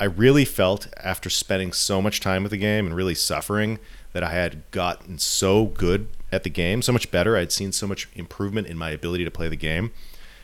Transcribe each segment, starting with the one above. I really felt after spending so much time with the game and really suffering that I had gotten so good at the game, so much better. I had seen so much improvement in my ability to play the game.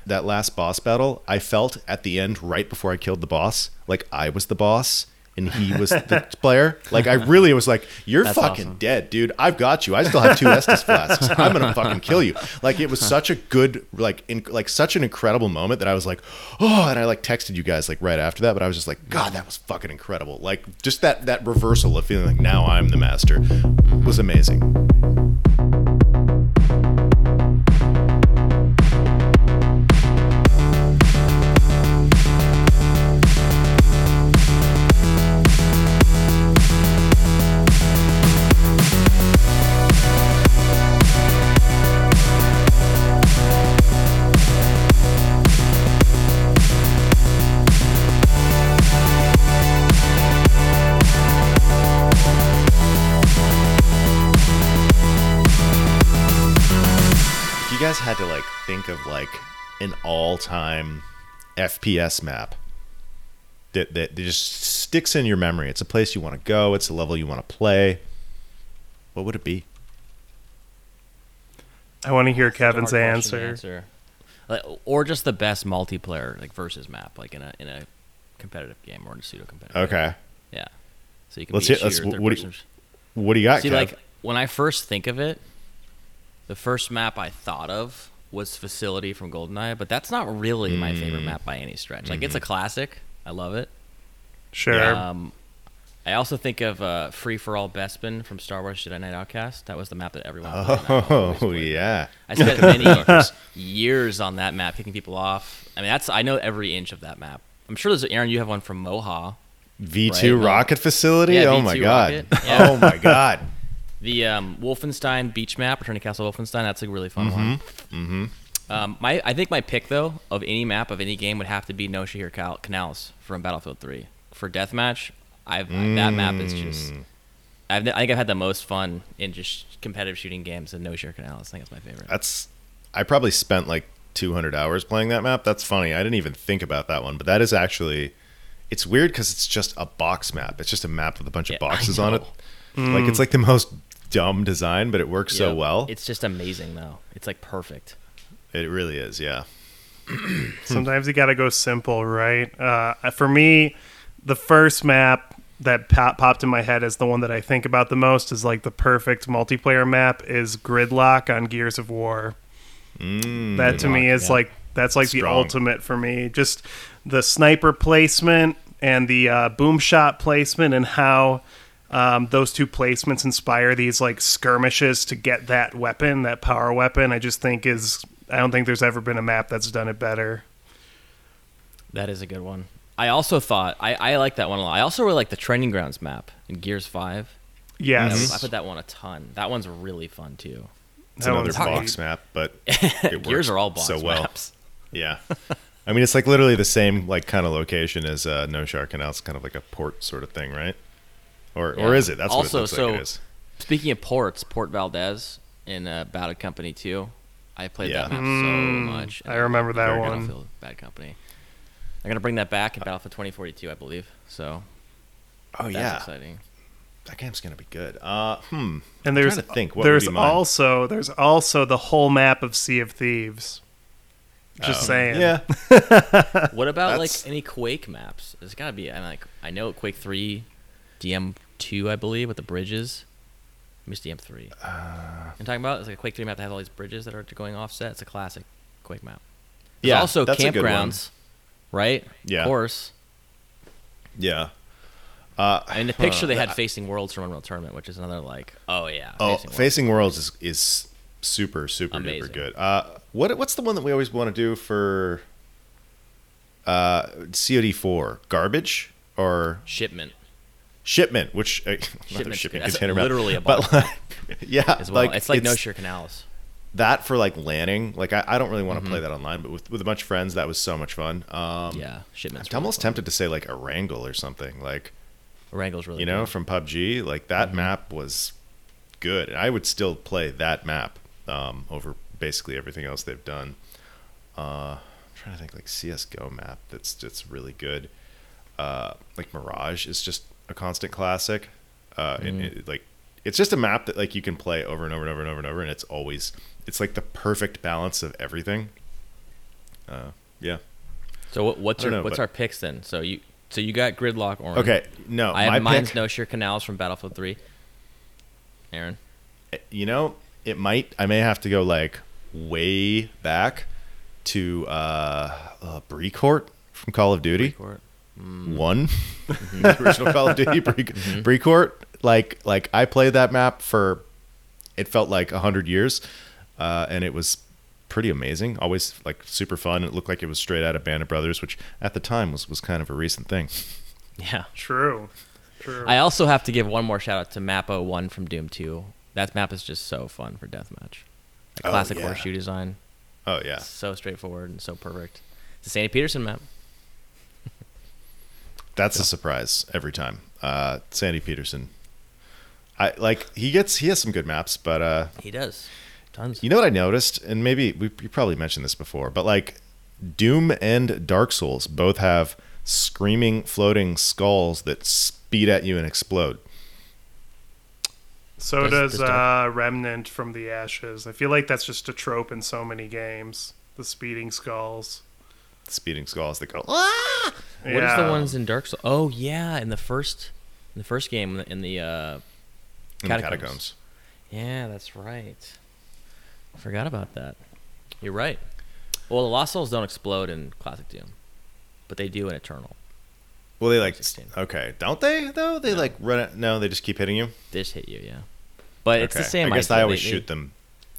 That last boss battle, I felt at the end, right before I killed the boss, like I was the boss and he was the player. Like, I really was like, you're That's fucking awesome. Dead, dude. I've got you. I still have two Estus flasks. I'm going to fucking kill you. Like, it was such a good, like such an incredible moment that I was like, oh, and I like texted you guys like right after that, but I was just like, God, that was fucking incredible. Like, just that reversal of feeling like now I'm the master was amazing. Had to like think of like an all-time FPS map that just sticks in your memory. It's a place you want to go. It's a level you want to play. What would it be? I want to hear Kevin's answer. Like, or just the best multiplayer like versus map, like in a competitive game or in a pseudo-competitive. Okay. Game. Yeah. So you can. Let's be a shooter, what do you got? See, Kev? Like when I first think of it. The first map I thought of was Facility from Goldeneye, but that's not really my favorite map by any stretch. Like, it's a classic. I love it. Sure. I also think of Free for All Bespin from Star Wars Jedi Knight Outcast. That was the map that everyone played. Oh, yeah. I spent many years on that map, kicking people off. I mean, I know every inch of that map. I'm sure there's, Aaron, you have one from Moha. V2 right? Rocket Facility? Yeah, oh, V2 my God. Yeah. Oh, my God. The Wolfenstein beach map, Return to Castle Wolfenstein, that's a really fun one. Mm-hmm. I think my pick, though, of any map of any game would have to be Noshahr Canals from Battlefield 3. For Deathmatch, that map is just... I think I've had the most fun in just competitive shooting games in Noshahr Canals. I think that's my favorite. I probably spent like 200 hours playing that map. That's funny. I didn't even think about that one, but that is actually... It's weird because it's just a box map. It's just a map with a bunch of boxes on it. Like, it's like the most... dumb design, but it works so well. It's just amazing, though. It's like perfect. It really is, yeah. Sometimes you gotta go simple, right? For me, the first map that popped in my head as the one that I think about the most is like the perfect multiplayer map is Gridlock on Gears of War. That to me is like that's like strong. The ultimate for me. Just the sniper placement and the boom shot placement and how. Those two placements inspire these like skirmishes to get that weapon, that power weapon. I don't think there's ever been a map that's done it better. That is a good one. I also thought I like that one a lot. I also really like the Training Grounds map in Gears 5. Yes, I put that one a ton. That one's really fun too. It's another box map, but it works Gears are all box so well. Maps. Yeah. I mean, it's like literally the same like kind of location as Noshahr Canals, kind of like a port sort of thing, right? Or is it? That's also, what it looks like it is. Speaking of ports, Port Valdez in Bad Company 2. I played that map so much. I remember that one. Bad Company. They're going to bring that back in Battlefield 2042, I believe. So, that's exciting. That game's going to be good. And there's, I'm trying to think, what would be mine? There's also the whole map of Sea of Thieves. Just saying. Yeah. What about like any Quake maps? There's got to be. I know Quake 3... DM2, I believe, with the bridges. I miss DM3. I'm talking about it's like a Quake 3 map that has all these bridges that are going offset. It's a classic Quake map. There's also Campgrounds, right? Yeah. Of course. Yeah. In the picture, they had Facing Worlds from Unreal Tournament, which is another like, Facing Worlds is super, super, amazing. Duper good. What's the one that we always want to do for COD4? Garbage or Shipment? Shipment, which another shipment container map. Literally a box. But like, yeah, as well. Like, it's like Noshahr Canals. That for like landing, like I don't really want to play that online, but with a bunch of friends, that was so much fun. Shipment. I'm almost tempted to say like Orangle or something like. Orangle's really. You know, from PUBG, like that map was good, and I would still play that map over basically everything else they've done. I'm trying to think like CS:GO map that's really good. like Mirage is just a constant classic. It's just a map that like you can play over and over and over and over and over, and it's like the perfect balance of everything. Yeah. So what's our picks then? So you got Gridlock, Oren. Okay, no, mine's Noshahr Canals from Battlefield 3. Aaron, you know, I may have to go like way back to Brecourt from Call of Duty. Brecourt. One, mm-hmm. The original Call of Duty, Brecourt. Like I played that map for, it felt like 100 years, and it was pretty amazing. Always like super fun. It looked like it was straight out of Band of Brothers, which at the time was kind of a recent thing. Yeah, true. I also have to give one more shout out to Map 01 from Doom 2. That map is just so fun for deathmatch. The classic horseshoe design. Oh yeah, so straightforward and so perfect. It's a Sandy Petersen map. That's a surprise every time. Sandy Petersen. He has some good maps, but he does. Tons. You know what I noticed, and maybe you probably mentioned this before, but like Doom and Dark Souls both have screaming floating skulls that speed at you and explode. So does Remnant from the Ashes. I feel like that's just a trope in so many games. The speeding skulls. That go. Ah! Yeah. What is the ones in Dark Souls? Oh yeah, in the first game in the catacombs. Yeah, that's right. I forgot about that. You're right. Well, the Lost Souls don't explode in Classic Doom, but they do in Eternal. Well, they like 16. Okay, don't they though? They like run it. No, they just keep hitting you. They just hit you, yeah. But it's the same. I guess I always shoot them.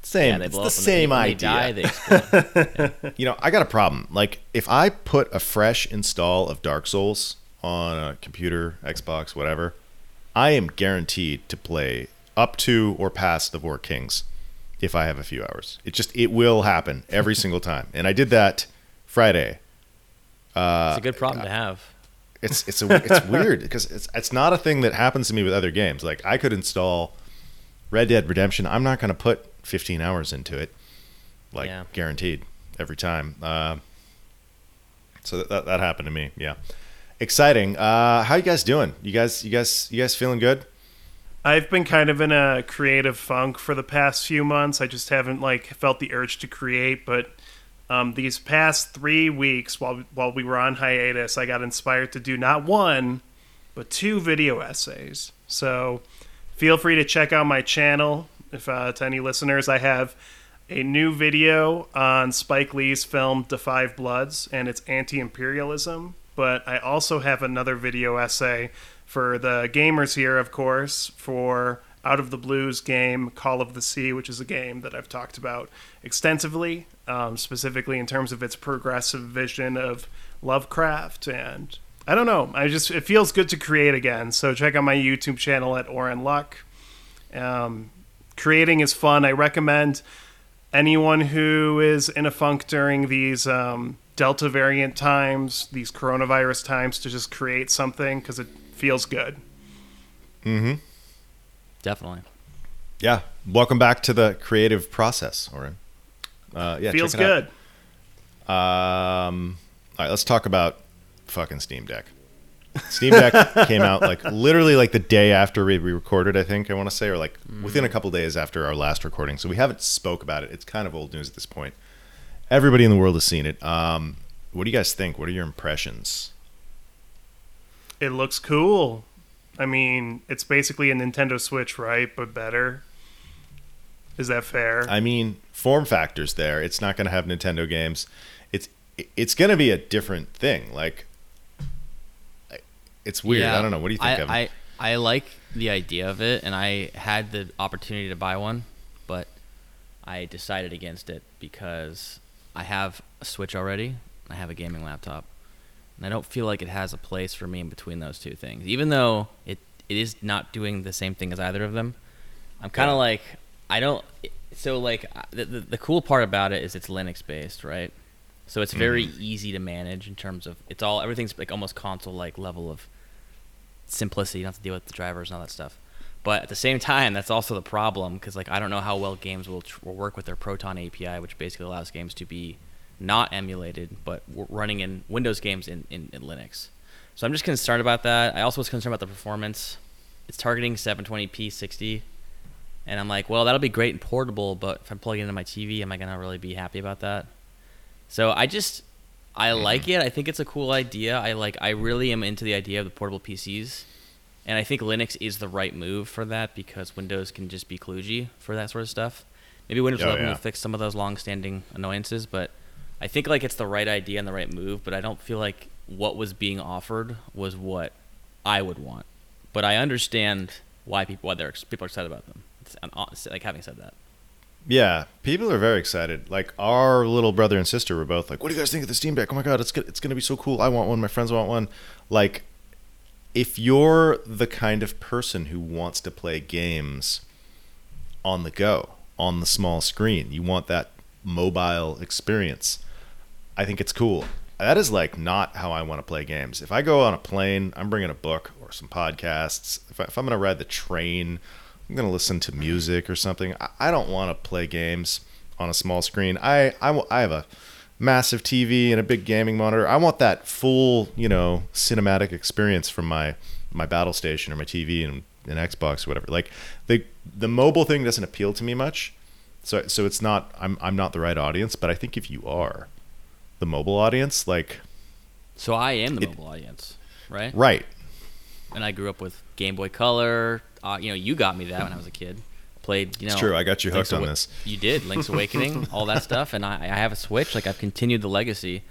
Same. Yeah, it's the same idea. Die, yeah. You know, I got a problem. Like, if I put a fresh install of Dark Souls on a computer, Xbox, whatever, I am guaranteed to play up to or past the Four Kings if I have a few hours. It will happen every single time. And I did that Friday. It's a good problem to have. It's weird because it's not a thing that happens to me with other games. Like, I could install Red Dead Redemption. I'm not going to put 15 hours into it, guaranteed every time. So that happened to me. Yeah, exciting. How you guys doing? You guys feeling good? I've been kind of in a creative funk for the past few months. I just haven't felt the urge to create, but these past 3 weeks while we were on hiatus, I got inspired to do not one, but 2 video essays. So feel free to check out my channel. If to any listeners, I have a new video on Spike Lee's film Da 5 Bloods and its anti-imperialism, but I also have another video essay for the gamers here, of course, for Out of the Blues game Call of the Sea, which is a game that I've talked about extensively, specifically in terms of its progressive vision of Lovecraft. And I don't know, it feels good to create again. So check out my YouTube channel at Oren Luck. Creating is fun. I recommend anyone who is in a funk during these Delta variant times, these coronavirus times, to just create something because it feels good. Mm-hmm. Definitely. Yeah. Welcome back to the creative process, Oren. Feels good. All right, let's talk about fucking Steam Deck. Steam Deck came out literally the day after we recorded, I think, I want to say, or within a couple days after our last recording. So we haven't spoke about it. It's kind of old news at this point. Everybody in the world has seen it. What do you guys think? What are your impressions? It looks cool. I mean, it's basically a Nintendo Switch, right? But better. Is that fair? I mean, form factor's there. It's not going to have Nintendo games. It's going to be a different thing. It's weird. Yeah, I don't know. What do you think, Kevin? I like the idea of it, and I had the opportunity to buy one, but I decided against it because I have a Switch already. I have a gaming laptop, and I don't feel like it has a place for me in between those two things. Even though it is not doing the same thing as either of them, I'm kind of I don't. So the cool part about it is it's Linux based, right? So it's very easy to manage in terms of everything's almost console level of simplicity. You don't have to deal with the drivers and all that stuff. But at the same time, that's also the problem because I don't know how well games will work with their Proton API, which basically allows games to be not emulated but running in Windows games in Linux. So I'm just concerned about that. I also was concerned about the performance. It's targeting 720p 60, and I'm like, well, that'll be great and portable, but if I'm plugging it into my TV, am I gonna really be happy about that? So I like it. I think it's a cool idea. I really am into the idea of the portable PCs, and I think Linux is the right move for that because Windows can just be kludgy for that sort of stuff. Maybe Windows 11 will fix some of those long-standing annoyances, but I think like it's the right idea and the right move, but I don't feel like what was being offered was what I would want. But I understand why people are excited about them. It's, like, having said that. Yeah, people are very excited. Like, our little brother and sister were both like, what do you guys think of the Steam Deck? Oh my God, it's going to be so cool. I want one. My friends want one. Like, if you're the kind of person who wants to play games on the go, on the small screen, you want that mobile experience, I think it's cool. That is, like, not how I want to play games. If I go on a plane, I'm bringing a book or some podcasts. If I'm going to ride the train, I'm going to listen to music or something. I don't want to play games on a small screen. I have a massive TV and a big gaming monitor. I want that full, cinematic experience from my battle station or my TV and an Xbox or whatever. Like, the mobile thing doesn't appeal to me much. So it's not, I'm not the right audience, but I think if you are the mobile audience, like... So I am the mobile audience, right? Right. And I grew up with Game Boy Color. You got me that when I was a kid. Played, It's true. I got you hooked on this. You did. Link's Awakening, all that stuff. And I have a Switch. Like, I've continued the legacy.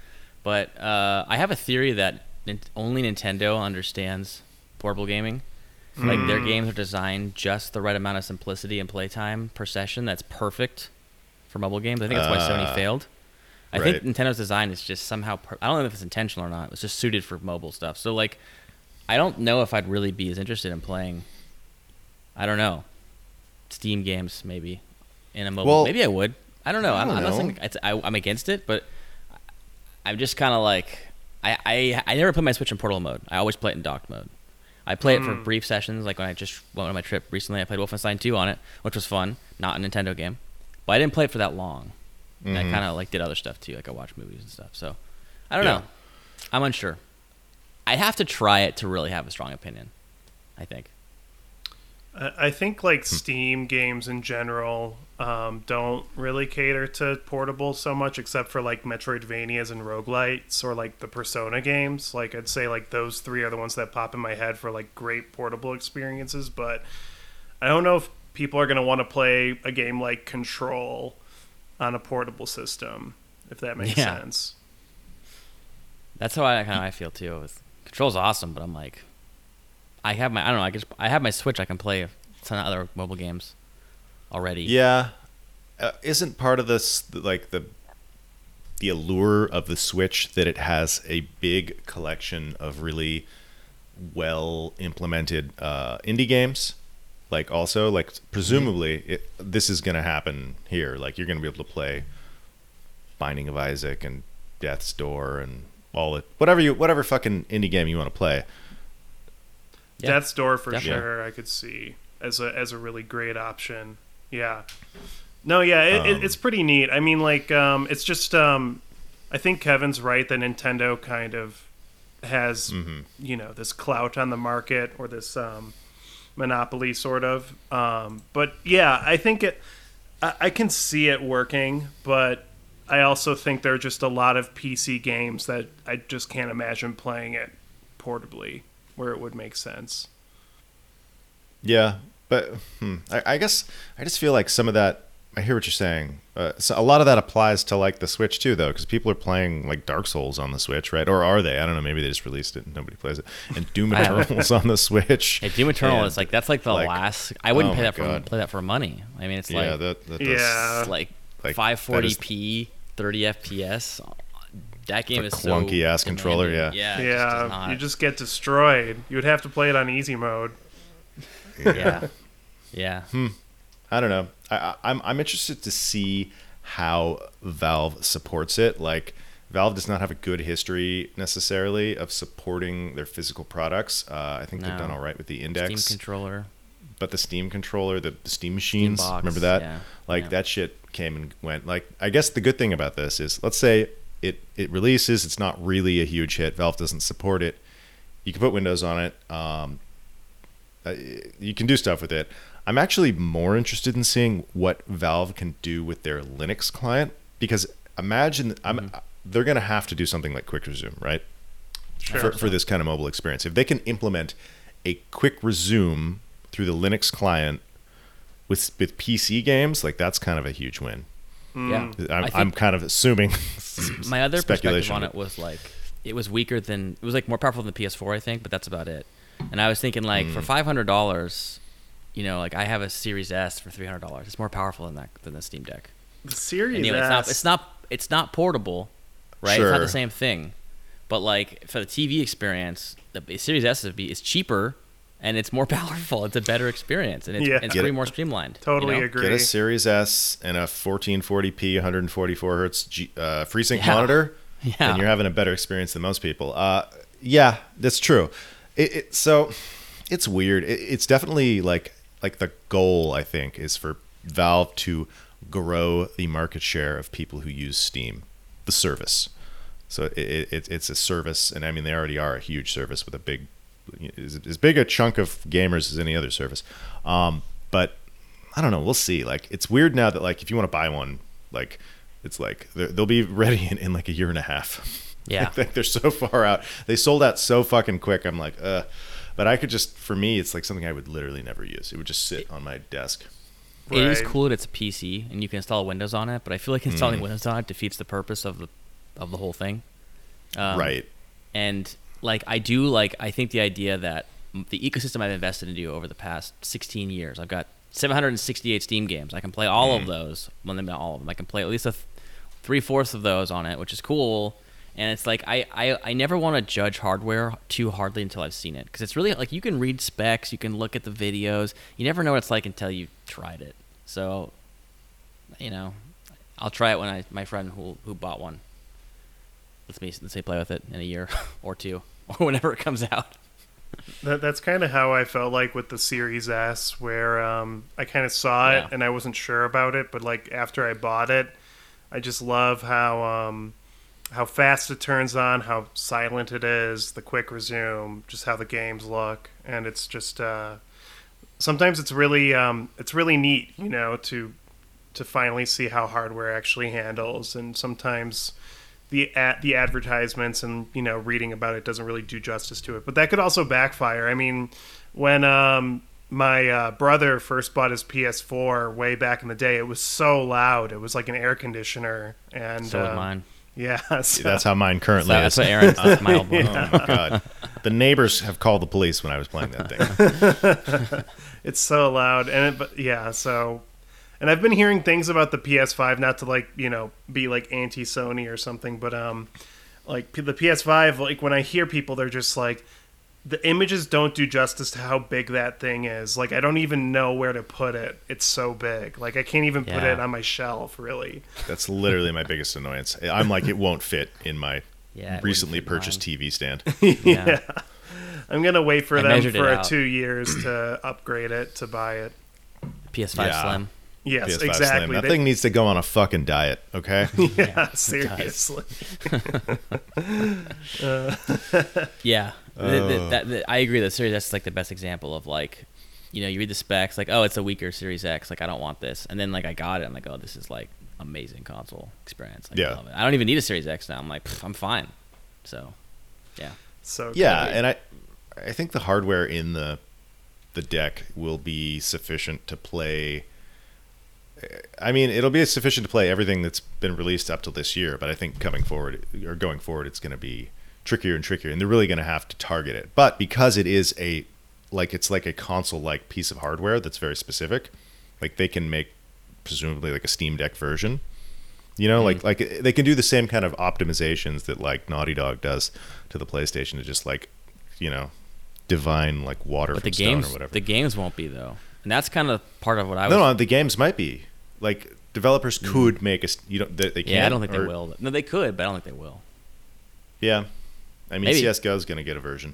But I have a theory that only Nintendo understands portable gaming. Like, their games are designed just the right amount of simplicity and playtime per session. That's perfect for mobile games. I think that's why Sony failed. I think Nintendo's design is just somehow... I don't know if it's intentional or not. It's just suited for mobile stuff. So, like, I don't know if I'd really be as interested in playing... I don't know. Steam games, maybe. In a mobile. Well, maybe I would. I don't know. I'm not saying I'm against it, but I'm just kind of like... I never play my Switch in portable mode. I always play it in docked mode. I play it for brief sessions. Like, when I just went on my trip recently, I played Wolfenstein 2 on it, which was fun. Not a Nintendo game. But I didn't play it for that long. And I kind of, like, did other stuff, too. Like, I watched movies and stuff. So, I don't know. I'm unsure. I'd have to try it to really have a strong opinion, I think. I think, like, Steam games in general don't really cater to portable so much, except for, like, Metroidvanias and roguelites or, like, the Persona games. Like, I'd say, like, those three are the ones that pop in my head for, like, great portable experiences. But I don't know if people are going to want to play a game like Control on a portable system, if that makes sense. That's how I feel, too. Control's awesome, but I'm like... I have my Switch. I can play a ton of other mobile games already. Yeah, isn't part of this like the allure of the Switch that it has a big collection of really well implemented indie games? Like also like presumably this is going to happen here. Like you're going to be able to play Binding of Isaac and Death's Door and all it whatever fucking indie game you want to play. Yeah. Death's Door for sure, I could see as a really great option. Yeah, no, yeah, it's pretty neat. I mean, like, it's just, I think Kevin's right that Nintendo kind of has, this clout on the market or this monopoly sort of. But yeah, I think I can see it working, but I also think there are just a lot of PC games that I just can't imagine playing it portably. Where it would make sense. Yeah, but I guess I just feel like some of that. I hear what you're saying. So a lot of that applies to like the Switch too, though, because people are playing like Dark Souls on the Switch, right? Or are they? I don't know. Maybe they just released it and nobody plays it. And Doom Eternal's on the Switch. Yeah, Doom Eternal is like that's the last. I wouldn't play that for money. I mean, it's it's like 540p, 30 FPS. That game is so clunky ass controller, you just get destroyed. You would have to play it on easy mode. I don't know. I'm interested to see how Valve supports it. Like Valve does not have a good history necessarily of supporting their physical products. I think they've done all right with the Index Steam controller, but the Steam controller, the Steam machines, Steam box, remember that? That shit came and went. Like I guess the good thing about this is, let's say. It releases. It's not really a huge hit. Valve doesn't support it. You can put Windows on it. You can do stuff with it. I'm actually more interested in seeing what Valve can do with their Linux client, because imagine they're going to have to do something like Quick Resume, right? Sure. For this kind of mobile experience. If they can implement a Quick Resume through the Linux client with PC games, like, that's kind of a huge win. Yeah, I'm kind of assuming. My other perspective on it was like it was weaker than it was like more powerful than the PS4, I think, but that's about it. And I was thinking like for $500, you know, like I have a Series S for $300. It's more powerful than that than the Steam Deck. The Series anyway, S. It's not portable, right? Sure. It's not the same thing. But like for the TV experience, the Series S is cheaper. And it's more powerful. It's a better experience, and it's pretty more streamlined. Totally agree. Get a Series S and a 1440p, 144 hertz FreeSync monitor, and you're having a better experience than most people. Yeah, that's true. So it's weird. It's definitely like the goal, I think, is for Valve to grow the market share of people who use Steam, the service. So it's a service, and I mean they already are a huge service with a big. As big a chunk of gamers as any other service, but I don't know. We'll see. Like, it's weird now that like if you want to buy one, like it's like they'll be ready in like a year and a half. Yeah, like they're so far out. They sold out so fucking quick. I'm like, but I could just for me, it's like something I would literally never use. It would just sit on my desk. It is cool that it's a PC and you can install Windows on it, but I feel like installing Windows on it defeats the purpose of the whole thing. Right. And. Like, I think the idea that the ecosystem I've invested into over the past 16 years, I've got 768 Steam games. I can play all of those. Well, not all of them. I can play at least three-fourths of those on it, which is cool. And it's like, I never want to judge hardware too hardly until I've seen it. Because it's really, like, you can read specs. You can look at the videos. You never know what it's like until you've tried it. So, you know, I'll try it when my friend who bought one. Let's play with it in a year or two or whenever it comes out. That's kind of how I felt like with the Series S, where I kind of saw it and I wasn't sure about it, but like after I bought it, I just love how fast it turns on, how silent it is, the quick resume, just how the games look, and it's just sometimes it's really neat, you know, to finally see how hardware actually handles, and sometimes. The advertisements and, you know, reading about it doesn't really do justice to it. But that could also backfire. I mean, when my brother first bought his PS4 way back in the day, it was so loud. It was like an air conditioner. And so was mine. Yeah. So. That's how mine currently is. That's what Aaron's my old one. Yeah. Oh, my God. The neighbors have called the police when I was playing that thing. It's so loud. And I've been hearing things about the PS5, not to like, you know, be like anti-Sony or something, but like the PS5, like when I hear people, they're just like, the images don't do justice to how big that thing is. Like, I don't even know where to put it. It's so big. Like, I can't even put it on my shelf, really. That's literally my biggest annoyance. I'm like, it won't fit in my recently purchased TV stand. Yeah. I'm going to wait for them for 2 years to upgrade it, to buy it. PS5 Slim. Yes, PS5 exactly. Slim. That thing needs to go on a fucking diet, okay? Yeah, seriously. Yeah, I agree. The Series S is like the best example of like, you know, you read the specs, like, oh, it's a weaker Series X, like I don't want this, and then like I got it, I'm like, oh, this is like amazing console experience. Like, I love it. I don't even need a Series X now. I'm like, I'm fine. So, yeah. So yeah, and I think the hardware in the deck will be sufficient to play. I mean, it'll be sufficient to play everything that's been released up till this year, but I think going forward, it's going to be trickier and trickier, and they're really going to have to target it. But because it is a console-like piece of hardware that's very specific, like they can make presumably like a Steam Deck version, you know, like they can do the same kind of optimizations that like Naughty Dog does to the PlayStation to just like, you know, divine like water but from stone or whatever. The games won't be though, and that's kind of part of what I was. No, the games might be. Like developers could make they can't. Yeah, I don't think they will. No, they could, but I don't think they will. Yeah, I mean, maybe. CS:GO is going to get a version.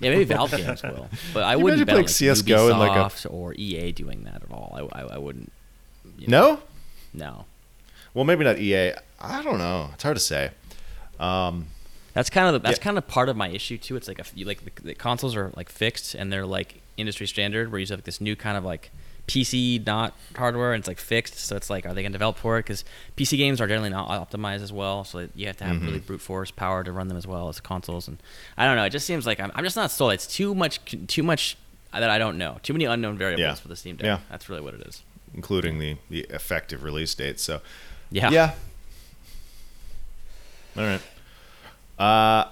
Yeah, maybe Valve games will, but I wouldn't bet like CS:GO and like or EA doing that at all. I wouldn't. You know. No. Well, maybe not EA. I don't know. It's hard to say. That's kind of part of my issue too. It's like the consoles are like fixed and they're like industry standard, where you have like this new kind of like PC not hardware and it's like fixed. So it's like, are they going to develop for it? Because PC games are generally not optimized as well, so you have to have really brute force power to run them as well as consoles. And I don't know. It just seems like I'm just not sold. It's too much that I don't know. Too many unknown variables for the Steam Deck. Yeah. That's really what it is, including the effective release date. So yeah. All right. I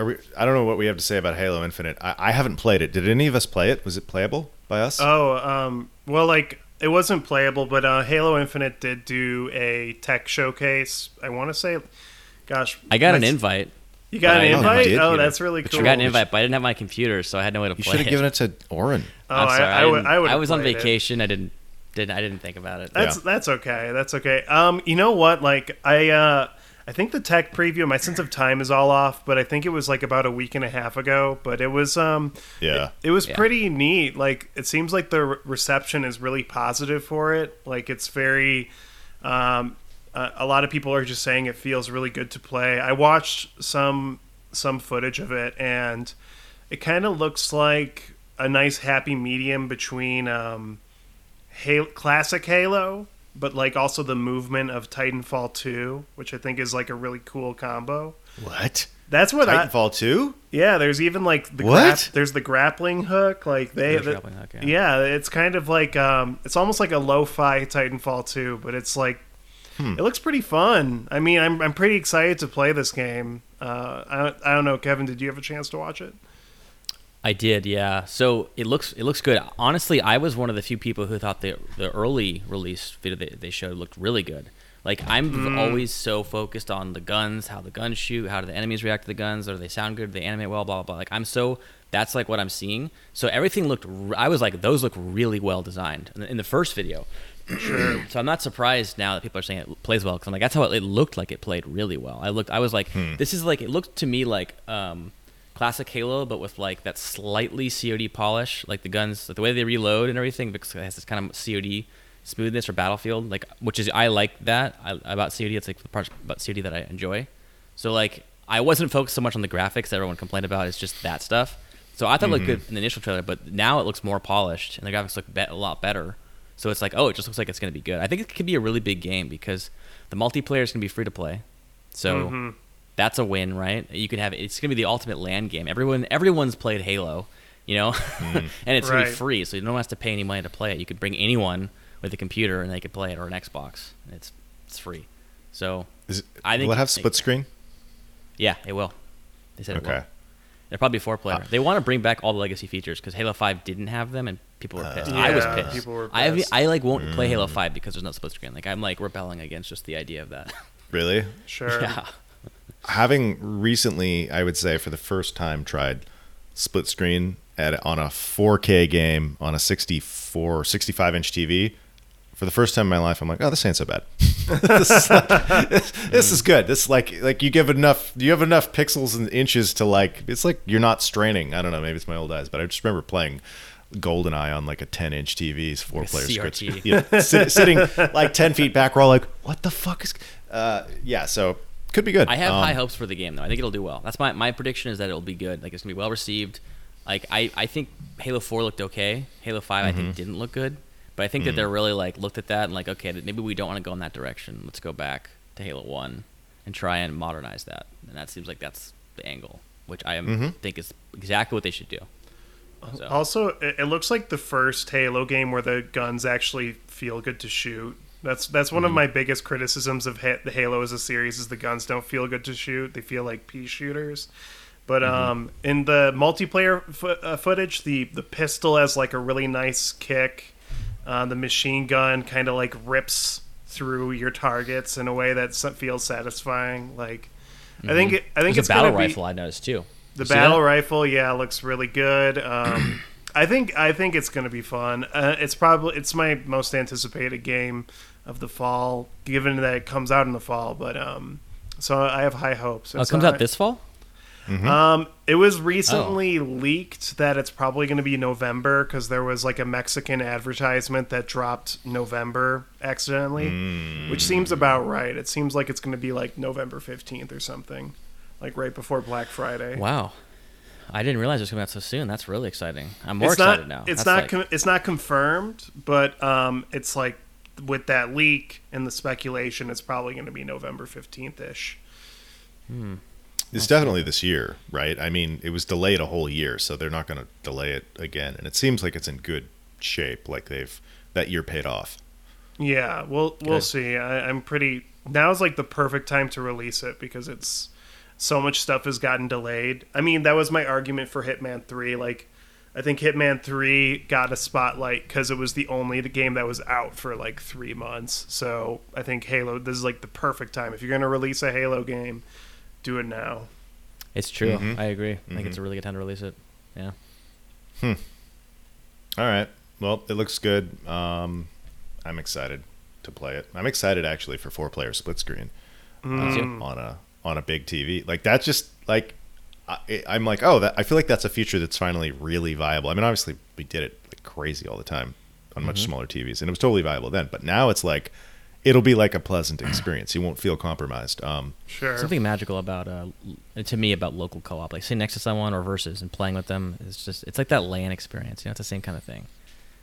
don't know what we have to say about Halo Infinite. I haven't played it. Did any of us play it? Was it playable by us? Oh, well, like, it wasn't playable, but Halo Infinite did do a tech showcase. I want to say, gosh, I got an invite. You got an invite? Oh, that's really cool. I got an invite, but I didn't have my computer, so I had no way to play it. You should have given it to Oren. Oh, I'm sorry. I was on vacation. I didn't think about it. That's okay. That's okay. You know what? Like, I think the tech preview, my sense of time is all off, but I think it was like about a week and a half ago, but it was it was pretty neat. Like, it seems like the reception is really positive for it. Like, it's very a lot of people are just saying it feels really good to play. I watched some footage of it, and it kind of looks like a nice happy medium between classic Halo, but like also the movement of Titanfall 2, which I think is like a really cool combo. What? That's what Titanfall 2? Yeah, there's even like there's the grappling hook, like grappling hook, yeah. Yeah, it's kind of like it's almost like a lo-fi Titanfall 2, but it's like it looks pretty fun. I mean, I'm pretty excited to play this game. I don't know, Kevin, did you have a chance to watch it? I did, yeah. So it looks good. Honestly, I was one of the few people who thought the early release video they showed looked really good. Like, I'm always so focused on the guns, how the guns shoot, how do the enemies react to the guns, or do they sound good, do they animate well, blah, blah, blah. Like, that's like what I'm seeing. So everything I was like, those look really well designed in the first video. Sure. So I'm not surprised now that people are saying it plays well, because I'm like, that's how it looked like it played really well. I was like, this is like, it looked to me like, classic Halo, but with like that slightly COD polish, like the guns, like the way they reload and everything, because it has this kind of COD smoothness, or Battlefield, like, which is, I like that about COD. It's like the part about COD that I enjoy. So like, I wasn't focused so much on the graphics that everyone complained about. It's just that stuff. So I thought it looked good in the initial trailer, but now it looks more polished and the graphics look a lot better. So it's like, oh, it just looks like it's going to be good. I think it could be a really big game because the multiplayer is going to be free to play. So. That's a win, right? You could have it's gonna be the ultimate LAN game. Everyone's played Halo, you know, and it's gonna be free, so no one has to pay any money to play it. You could bring anyone with a computer and they could play it, or an Xbox. It's free. So will it have split screen? Yeah, it will. They said it will. They're probably 4-player. They want to bring back all the legacy features because Halo 5 didn't have them, and people were pissed. Yeah, I was pissed. People were pissed. I like won't play Halo 5 because there's no split screen. Like, I'm like rebelling against just the idea of that. Really? Sure. Yeah. Having recently, I would say for the first time, tried split screen on a 4K game on a 64 or 65 inch TV, for the first time in my life, I'm like, oh, this ain't so bad. This is good. This like you have enough pixels and inches to like, it's like you're not straining. I don't know, maybe it's my old eyes, but I just remember playing Goldeneye on like a 10-inch TV, 4-player screen, sitting like 10 feet back. We're all like, what the fuck is? So. Could be good. I have high hopes for the game, though. I think it'll do well. That's my prediction, is that it'll be good. Like, it's gonna be well received. Like, I think Halo 4 looked okay. Halo 5 I think didn't look good, but I think that they're really like looked at that and like, okay, maybe we don't want to go in that direction. Let's go back to Halo 1 and try and modernize that. And that seems like that's the angle, which I think is exactly what they should do. So. Also, it looks like the first Halo game where the guns actually feel good to shoot. That's one of my biggest criticisms of the Halo as a series, is the guns don't feel good to shoot. They feel like pea shooters. But in the multiplayer footage, the pistol has like a really nice kick. The machine gun kind of like rips through your targets in a way that feels satisfying. Like I think it's a battle rifle. I noticed too. The battle rifle, yeah, looks really good. I think it's going to be fun. It's my most anticipated game of the fall, given that it comes out in the fall, but so I have high hopes. It comes out this fall? It was recently leaked that it's probably going to be November, because there was like a Mexican advertisement that dropped November accidentally, which seems about right. It seems like it's going to be like November 15th or something. like right before Black Friday. Wow. I didn't realize it was coming out so soon. That's really exciting. I'm more excited now. It's not confirmed, but it's like with that leak and the speculation, it's probably going to be November 15th-ish. Hmm. It's definitely this year, right? I mean, it was delayed a whole year, so they're not going to delay it again. And it seems like it's in good shape, like that year paid off. Yeah, we'll see. Now's like the perfect time to release it because it's so much stuff has gotten delayed. I mean, that was my argument for Hitman 3. Like, I think Hitman 3 got a spotlight because it was the only game that was out for like 3 months. So I think Halo, this is like the perfect time. If you're going to release a Halo game, do it now. It's true. Mm-hmm. I agree. Mm-hmm. I think it's a really good time to release it. Yeah. All right. Well, it looks good. I'm excited to play it. I'm excited actually for 4-player split screen on a big TV. Like that's just like I'm like, oh, I feel like that's a feature that's finally really viable. I mean, obviously we did it like crazy all the time on much smaller TVs, and it was totally viable then. But now it's like. It'll be like a pleasant experience. You won't feel compromised. Sure. Something magical about, to me, about local co-op. Like sitting next to someone or versus and playing with them. It's like that LAN experience. You know, it's the same kind of thing.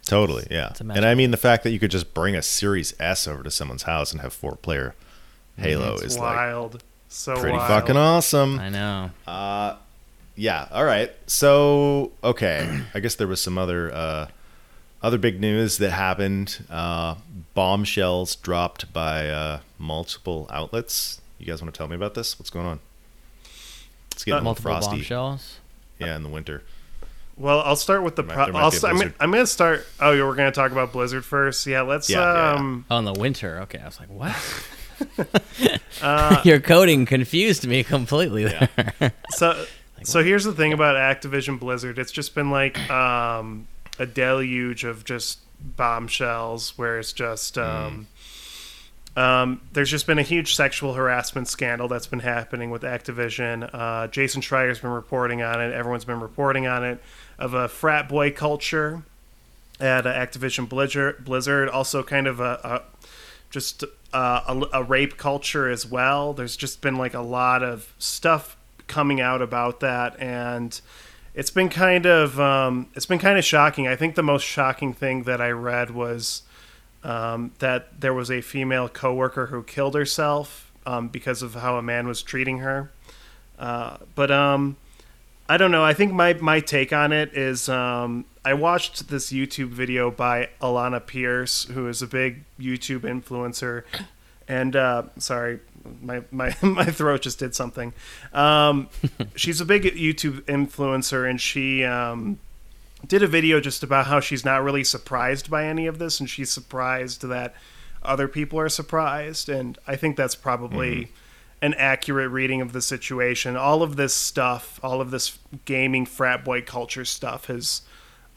Totally, yeah. And I mean, the fact that you could just bring a Series S over to someone's house and have 4-player Halo is wild. Like so pretty wild. Fucking awesome. I know. Yeah. All right. So, okay. I guess there was some other. Other big news that happened, bombshells dropped by multiple outlets. You guys want to tell me about this? What's going on? It's getting multiple frosty. Bombshells? Yeah, in the winter. Well, I'll start with the... I'm going to start... Oh, we're going to talk about Blizzard first? Yeah, let's... Yeah. Oh, in the winter. Okay, I was like, what? Your coding confused me completely there. Yeah. So here's the thing about Activision Blizzard. It's just been like... a deluge of just bombshells where it's just there's just been a huge sexual harassment scandal that's been happening with Activision. Jason Schreier's been reporting on it. Everyone's been reporting on it, of a frat boy culture at Activision Blizzard. Also kind of a rape culture as well. There's just been like a lot of stuff coming out about that, and It's been kind of shocking. I think the most shocking thing that I read was that there was a female coworker who killed herself because of how a man was treating her. But I don't know. I think my take on it is I watched this YouTube video by Alana Pierce, who is a big YouTube influencer, and sorry. My throat just did something. She's a big YouTube influencer, and she did a video just about how she's not really surprised by any of this, and she's surprised that other people are surprised. And I think that's probably an accurate reading of the situation. All of this stuff, all of this gaming frat boy culture stuff has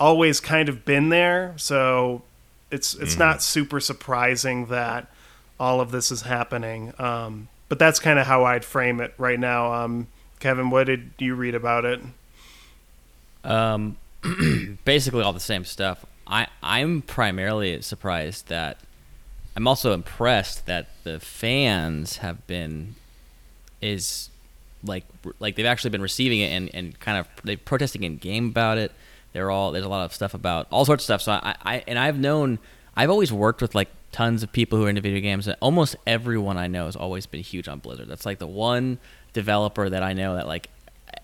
always kind of been there. So it's not super surprising that all of this is happening, but that's kind of how I'd frame it right now. Kevin, what did you read about it? Basically all the same stuff. I'm primarily surprised that I'm also impressed that the fans have been like they've actually been receiving it and kind of they're protesting in game about it. There's a lot of stuff about all sorts of stuff. So I've always worked with like tons of people who are into video games, and almost everyone I know has always been huge on Blizzard. That's like the one developer that I know that like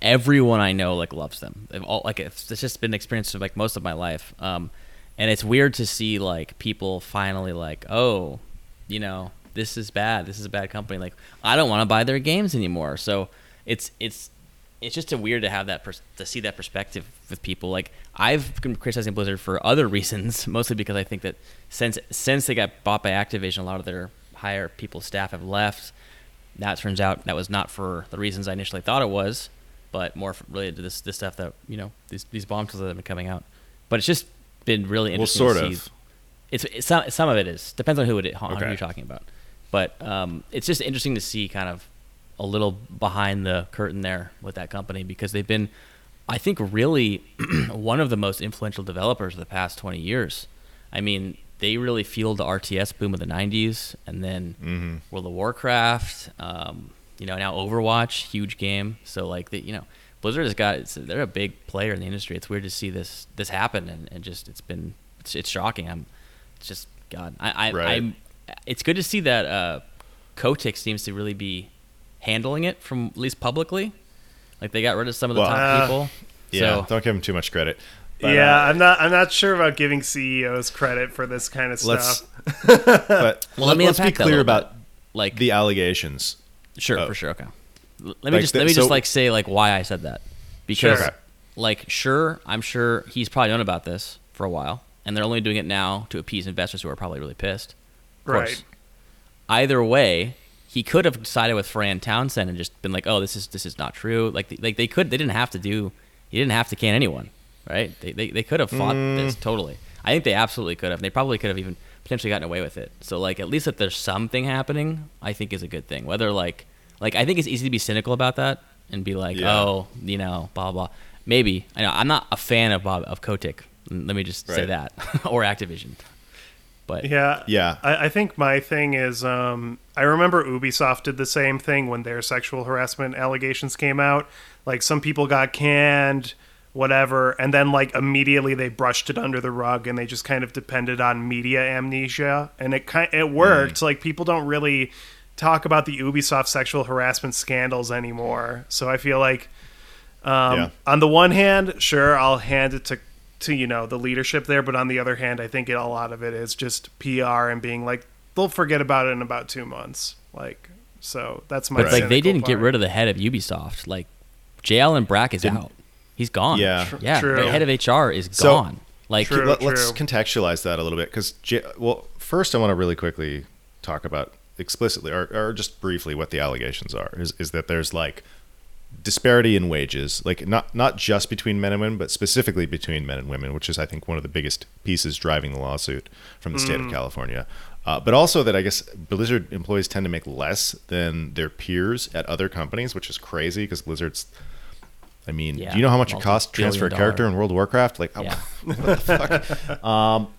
everyone I know like loves them. They've all like it's just been an experience of like most of my life. And it's weird to see like people finally like, oh, you know, this is bad. This is a bad company. Like I don't want to buy their games anymore. So it's just weird to have that to see that perspective with people. Like I've been criticizing Blizzard for other reasons, mostly because I think that since they got bought by Activision, a lot of their higher people staff have left. Now it turns out that was not for the reasons I initially thought it was, but more related to this stuff that, you know, these bombshells that have been coming out. But it's just been really interesting to see. It's some of it is depends on who you're talking about, but it's just interesting to see kind of a little behind the curtain there with that company, because they've been, I think, really one of the most influential developers of the past 20 years. I mean, they really fueled the RTS boom of the 90s, and then World of Warcraft, you know, now Overwatch, huge game. So like the, you know, Blizzard has got, they're a big player in the industry. It's weird to see this happen, and just it's shocking. It's just God. It's good to see that Kotick seems to really be handling it, from at least publicly. Like they got rid of some of the top people. Yeah, so don't give them too much credit. But, I'm not sure about giving CEOs credit for this kind of stuff. But let's be clear about like the allegations. Sure. Okay. Let me just say why I said that, because I'm sure he's probably known about this for a while, and they're only doing it now to appease investors who are probably really pissed. Of course. Either way, he could have sided with Fran Townsend and just been like, "Oh, this is not true." Like they could. They didn't have to do. He didn't have to can anyone, right? They could have fought this totally. I think they absolutely could have. They probably could have even potentially gotten away with it. So like at least that there's something happening, I think is a good thing. Whether like I think it's easy to be cynical about that and be like, oh, you know, blah blah. Maybe I know I'm not a fan of Kotick. Let me just say that or Activision. But yeah. I think my thing is, I remember Ubisoft did the same thing when their sexual harassment allegations came out. Like some people got canned, whatever, and then like immediately they brushed it under the rug and they just kind of depended on media amnesia, and it worked. Like people don't really talk about the Ubisoft sexual harassment scandals anymore, so I feel like on the one hand, sure, I'll hand it to you know the leadership there, but on the other hand, I think a lot of it is just PR and being like they'll forget about it in about 2 months, like, so that's my but like they didn't get rid of the head of Ubisoft. Like J. Allen Brack is out. He's gone. Yeah. True. The head of HR is gone. Like, let's contextualize that a little bit, because first I want to really quickly talk about explicitly or just briefly what the allegations are. Is that there's like disparity in wages, like not just between men and women, but specifically between men and women, which is I think one of the biggest pieces driving the lawsuit from the state of California. But also that I guess Blizzard employees tend to make less than their peers at other companies, which is crazy because Blizzard's. I mean, do you know how much it costs to transfer a character in World of Warcraft? Like, what the fuck?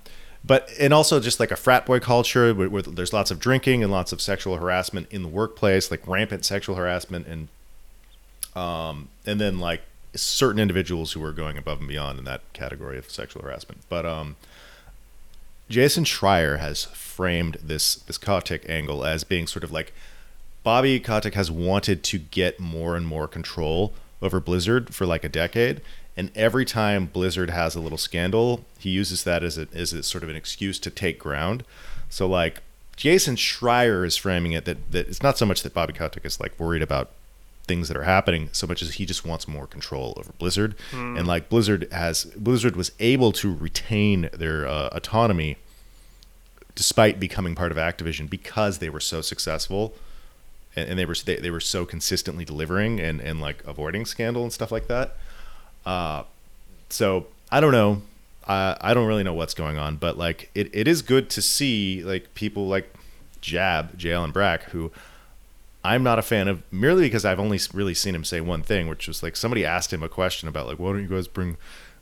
And also just like a frat boy culture where there's lots of drinking and lots of sexual harassment in the workplace, like rampant sexual harassment, and then like certain individuals who are going above and beyond in that category of sexual harassment. But Jason Schreier has framed this Kotick angle as being sort of like Bobby Kotick has wanted to get more and more control over Blizzard for like a decade, and every time Blizzard has a little scandal, he uses that as sort of an excuse to take ground. So like Jason Schreier is framing it that it's not so much that Bobby Kotick is like worried about things that are happening so much as he just wants more control over Blizzard. And like Blizzard was able to retain their autonomy despite becoming part of Activision because they were so successful. And they were so consistently delivering and like avoiding scandal and stuff like that. So I don't know. I don't really know what's going on, but like it is good to see like people like J. Allen Brack, who I'm not a fan of merely because I've only really seen him say one thing, which was like somebody asked him a question about like, why don't you guys bring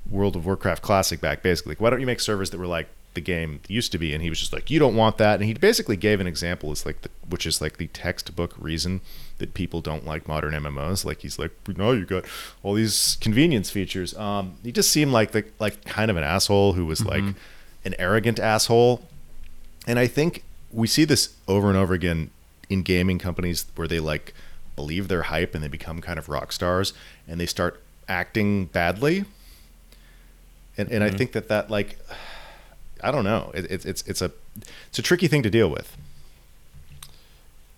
World of Warcraft Classic back? Basically, like, why don't you make servers that were like the game used to be? And he was just like, you don't want that. And he basically gave an example is like which is like the textbook reason that people don't like modern MMOs. Like he's like, no, you got all these convenience features. He just seemed like the kind of an asshole who was like an arrogant asshole. And I think we see this over and over again in gaming companies where they like believe their hype and they become kind of rock stars and they start acting badly. And I think that like, I don't know. It's a tricky thing to deal with.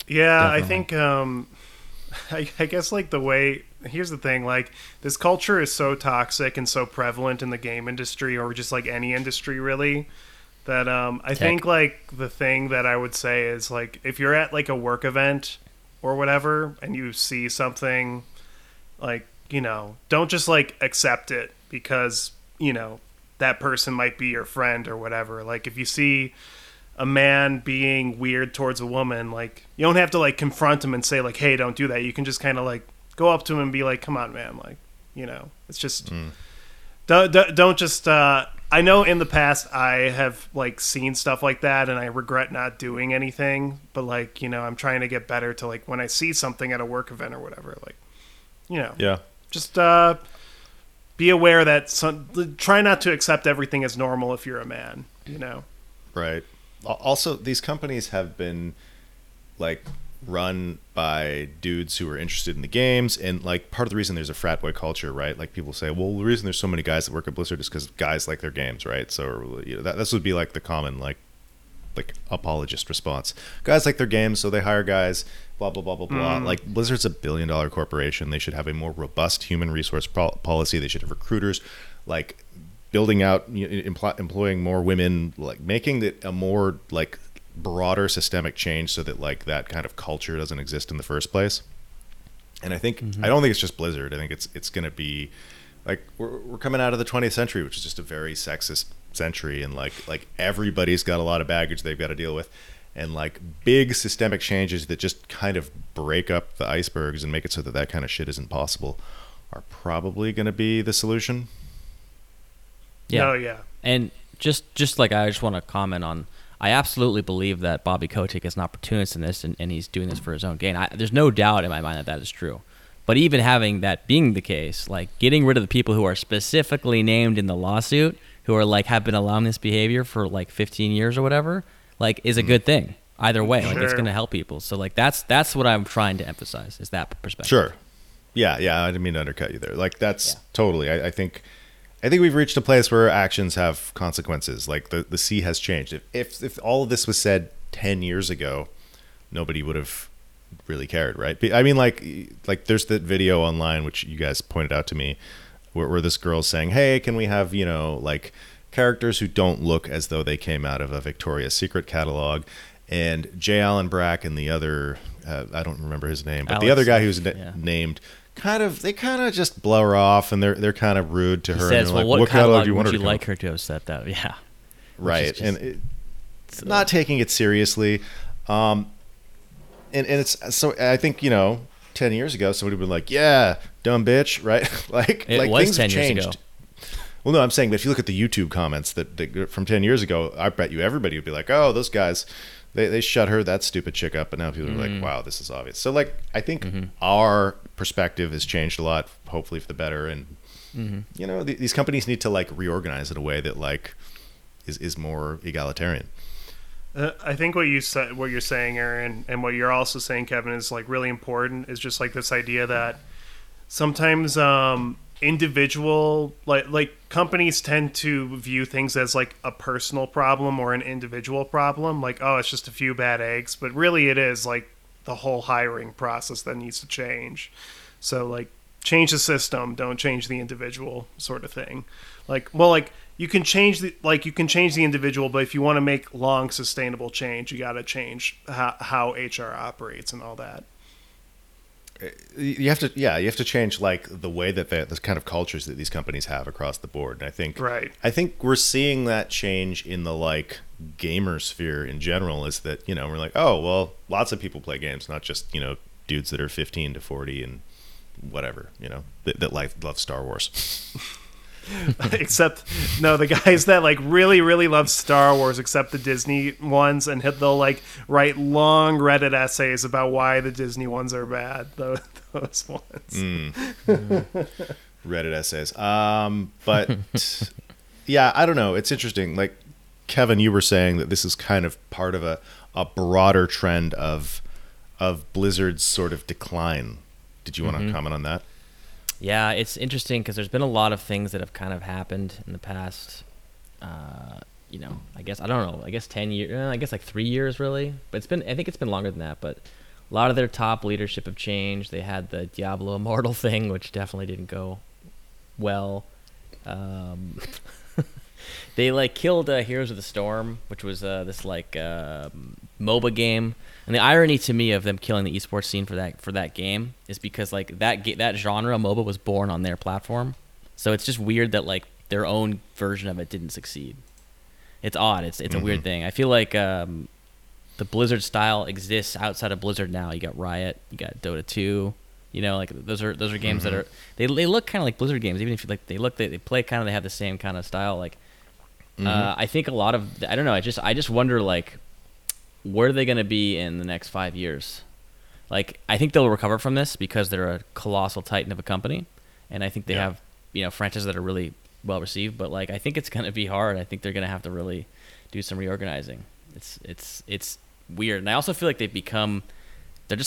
Yeah, definitely. I think I guess like the way here's the thing, like this culture is so toxic and so prevalent in the game industry or just like any industry really that I think like the thing that I would say is like if you're at like a work event or whatever and you see something like, you know, don't just like accept it because, you know, that person might be your friend or whatever. Like if you see a man being weird towards a woman, like you don't have to like confront him and say like, hey, don't do that. You can just kind of like go up to him and be like, come on, man. Like, you know, it's just, don't just I know in the past I have like seen stuff like that and I regret not doing anything, but like, you know, I'm trying to get better to like when I see something at a work event or whatever, like, you know, just be aware that try not to accept everything as normal if you're a man, you know? Right. Also, these companies have been like run by dudes who are interested in the games, and like part of the reason there's a frat boy culture, right? Like people say, well, the reason there's so many guys that work at Blizzard is because guys like their games, right? So, you know, this would be like the common like apologist response. Guys like their games, so they hire guys, blah blah blah blah blah. Like Blizzard's $1 billion corporation. They should have a more robust human resource policy. They should have recruiters, like building out, employing more women, like making it a more like broader systemic change so that like that kind of culture doesn't exist in the first place. And I think I don't think it's just Blizzard. I think it's going to be like we're coming out of the 20th century, which is just a very sexist century, and like everybody's got a lot of baggage they've got to deal with, and like big systemic changes that just kind of break up the icebergs and make it so that that kind of shit isn't possible are probably going to be the solution. And just like I just want to comment on, I absolutely believe that Bobby Kotick is an opportunist in this, and he's doing this for his own gain. There's no doubt in my mind that that is true. But even having that being the case, like getting rid of the people who are specifically named in the lawsuit, who are like have been allowing this behavior for like 15 years or whatever, like is a good thing either way. Like it's going to help people. So like that's what I'm trying to emphasize, is that perspective. Sure. Yeah. I didn't mean to undercut you there. Like that's totally. I think we've reached a place where actions have consequences. Like the sea has changed. If all of this was said 10 years ago, nobody would have really cared, right? I mean, like there's that video online which you guys pointed out to me, where this girl's saying, "Hey, can we have, you know, like characters who don't look as though they came out of a Victoria's Secret catalog?" And J. Allen Brack and the other, I don't remember his name, but Alex, the other guy who's named. They kind of just blow her off, and they're kind of rude to her. He says, and what catalog do you want her to like her to have said that? Yeah. Right. Just, and it's not taking it seriously. And it's, so I think, you know, 10 years ago, somebody would be like, yeah, dumb bitch, right? like things have changed. Ago. Well, no, I'm saying, but if you look at the YouTube comments that from 10 years ago, I bet you everybody would be like, oh, those guys, they shut her, that stupid chick up. But now people are like, wow, this is obvious. So like, I think our perspective has changed a lot, hopefully for the better. And, you know, these companies need to like reorganize in a way that like is more egalitarian. I think what you're saying, Aaron, and what you're also saying, Kevin, is like really important, is just like this idea that sometimes, individual like companies tend to view things as like a personal problem or an individual problem, like, oh, it's just a few bad eggs, but really it is like the whole hiring process that needs to change. So like change the system, don't change the individual, sort of thing. Like, well, like you can change the individual, but if you want to make long sustainable change, you got to change how HR operates and all that. You have to change like the way that the kind of cultures that these companies have across the board. And I think, I think we're seeing that change in the like gamer sphere in general, is that, you know, we're like, oh, well, lots of people play games, not just, you know, dudes that are 15 to 40 and whatever, you know, that like love Star Wars. Except no, the guys that like really really love Star Wars, except the Disney ones, and they'll like write long Reddit essays about why the Disney ones are bad, those ones. Reddit essays, but yeah, I don't know, it's interesting. Like Kevin, you were saying that this is kind of part of a broader trend of Blizzard's sort of decline. Did you want to comment on that? Yeah, it's interesting because there's been a lot of things that have kind of happened in the past, you know, I guess, I don't know, I guess 10 years, I guess like 3 years really, but I think it's been longer than that, but a lot of their top leadership have changed. They had the Diablo Immortal thing, which definitely didn't go well. They like killed Heroes of the Storm, which was this like MOBA game. And the irony to me of them killing the esports scene for that game is because like that genre MOBA was born on their platform, so it's just weird that like their own version of it didn't succeed. It's odd. It's a weird thing. I feel like the Blizzard style exists outside of Blizzard now. You got Riot, you got Dota 2. You know, like those are games that are they look kind of like Blizzard games, even if you like they play kind of, they have the same kind of style. Like Mm-hmm. I think a lot of, I don't know, I just wonder, like, where are they going to be in the next 5 years? Like, I think they'll recover from this because they're a colossal titan of a company, and I think they have, you know, franchises that are really well received. But like, I think it's going to be hard. I think they're going to have to really do some reorganizing. It's weird, and I also feel like they're just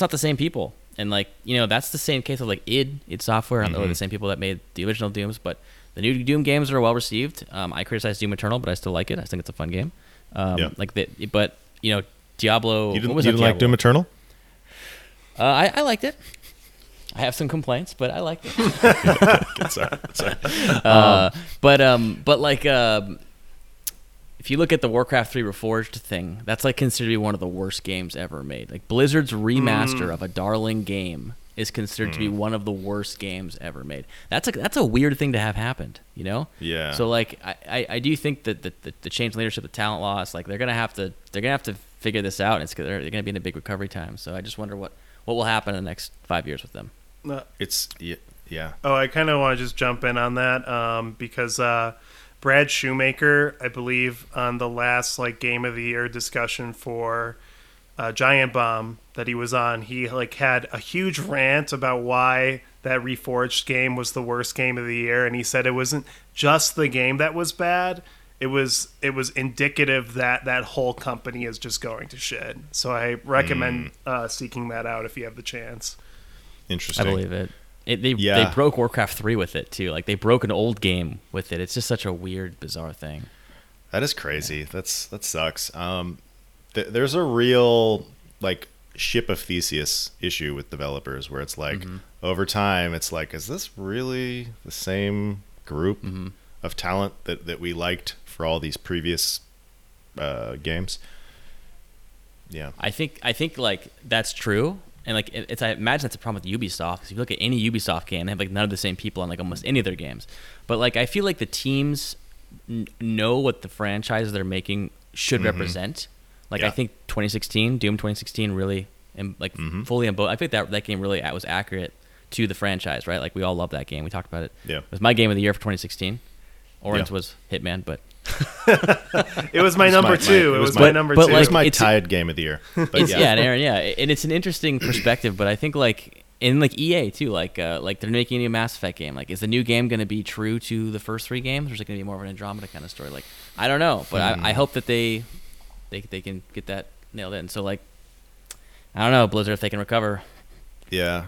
not the same people. And like, you know, that's the same case of like id Software, and they're the same people that made the original Dooms, but the new Doom games are well received. I criticize Doom Eternal, but I still like it. I think it's a fun game. But you know, Diablo. You didn't like Doom Eternal? I liked it. I have some complaints, but I liked it. Good, sorry. If you look at the Warcraft 3 Reforged thing, that's like considered to be one of the worst games ever made. Like, Blizzard's remaster of a darling game is considered to be one of the worst games ever made. That's a weird thing to have happened, you know? Yeah. So like, I do think that the change in leadership, the talent loss, like they're gonna have to figure this out, and they're gonna be in a big recovery time. So I just wonder what will happen in the next 5 years with them. Oh, I kind of want to just jump in on that because. Brad Shoemaker, I believe, on the last like Game of the Year discussion for Giant Bomb that he was on, he like had a huge rant about why that Reforged game was the worst game of the year, and he said it wasn't just the game that was bad; it was indicative that that whole company is just going to shit. So I recommend seeking that out if you have the chance. Interesting. I believe it. They broke Warcraft 3 with it too. Like, they broke an old game with it. It's just such a weird, bizarre thing. That is crazy. Yeah. That sucks. There's a real like ship of Theseus issue with developers where it's like over time it's like, is this really the same group of talent that we liked for all these previous games? Yeah. I think like that's true. And like I imagine that's a problem with Ubisoft, because if you look at any Ubisoft game, they have like none of the same people on like almost any of their games. But like, I feel like the teams know what the franchise they're making should represent. Like, I think Doom 2016 really fully embodied. I think that game really was accurate to the franchise, right? Like, we all love that game. We talked about it. Yeah. It was my game of the year for 2016. Orange was Hitman, but it was my number two. It was my number two. It was my tied game of the year. But yeah, and Aaron, and it's an interesting perspective. But I think like in like EA too, like they're making a Mass Effect game. Like, is the new game going to be true to the first three games, or is it going to be more of an Andromeda kind of story? Like, I don't know, but I hope that they can get that nailed in. So like, I don't know, Blizzard, if they can recover. Yeah.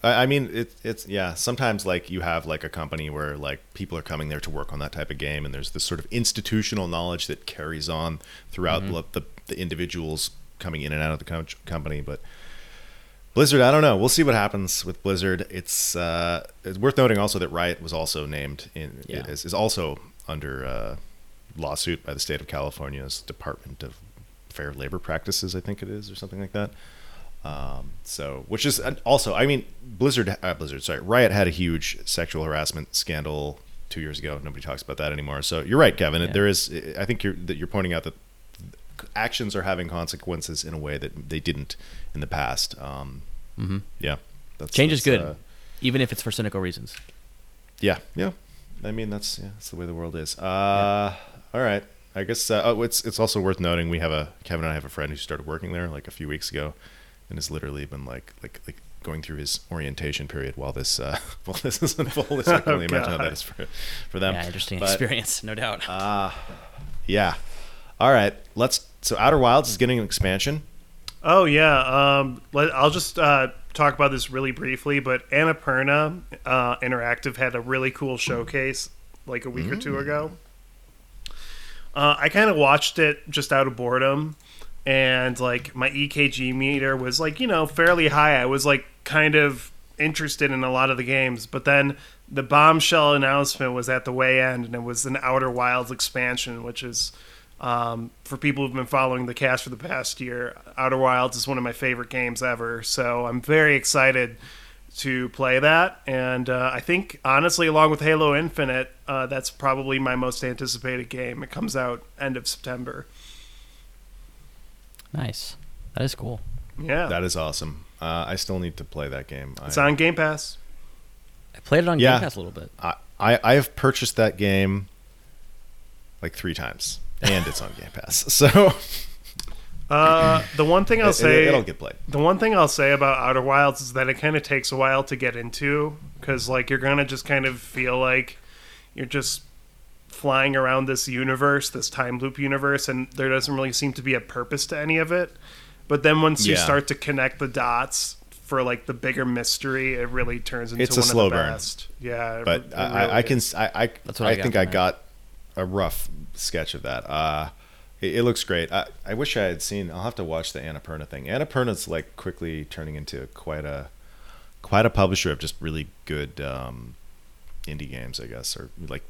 I mean, it's sometimes like you have like a company where like people are coming there to work on that type of game, and there's this sort of institutional knowledge that carries on throughout the individuals coming in and out of the company. But Blizzard, I don't know. We'll see what happens with Blizzard. It's worth noting also that Riot was also named in is also under lawsuit by the state of California's Department of Fair Labor Practices, I think it is, or something like that. Which is also, I mean, Riot had a huge sexual harassment scandal 2 years ago. Nobody talks about that anymore. So you're right, Kevin. Yeah. I think you're pointing out that actions are having consequences in a way that they didn't in the past. Yeah. Change is good, even if it's for cynical reasons. Yeah. Yeah. I mean, that's the way the world is. All right. I guess, it's also worth noting. Kevin and I have a friend who started working there like a few weeks ago, and has literally been like going through his orientation period while this is unfolding. I can only imagine how that is for them. Yeah, interesting experience, no doubt. Yeah. All right. So Outer Wilds is getting an expansion. Oh yeah. I'll just talk about this really briefly, but Annapurna Interactive had a really cool showcase like a week or 2 ago. I kind of watched it just out of boredom. And like my EKG meter was like, you know, fairly high. I was like kind of interested in a lot of the games, but then the bombshell announcement was at the way end, and it was an Outer Wilds expansion, which is for people who've been following the cast for the past year, Outer Wilds is one of my favorite games ever. So I'm very excited to play that. And I think honestly, along with Halo Infinite, that's probably my most anticipated game. It comes out end of September. Nice. That is cool. Yeah. That is awesome. I still need to play that game. It's on Game Pass. I played it on Game Pass a little bit. I have purchased that game like 3 times, and it's on Game Pass. So the one thing I'll say, it'll get played. The one thing I'll say about Outer Wilds is that it kind of takes a while to get into, because like you're gonna just kind of feel like you're just flying around this universe, this time loop universe, and there doesn't really seem to be a purpose to any of it. But then once you start to connect the dots for like the bigger mystery, it really turns into one slow of the best. Burn. Yeah, but it really I think I got a rough sketch of that. It looks great. I wish I had seen. I'll have to watch the Annapurna thing. Annapurna's like quickly turning into quite a publisher of just really good indie games, I guess, or like.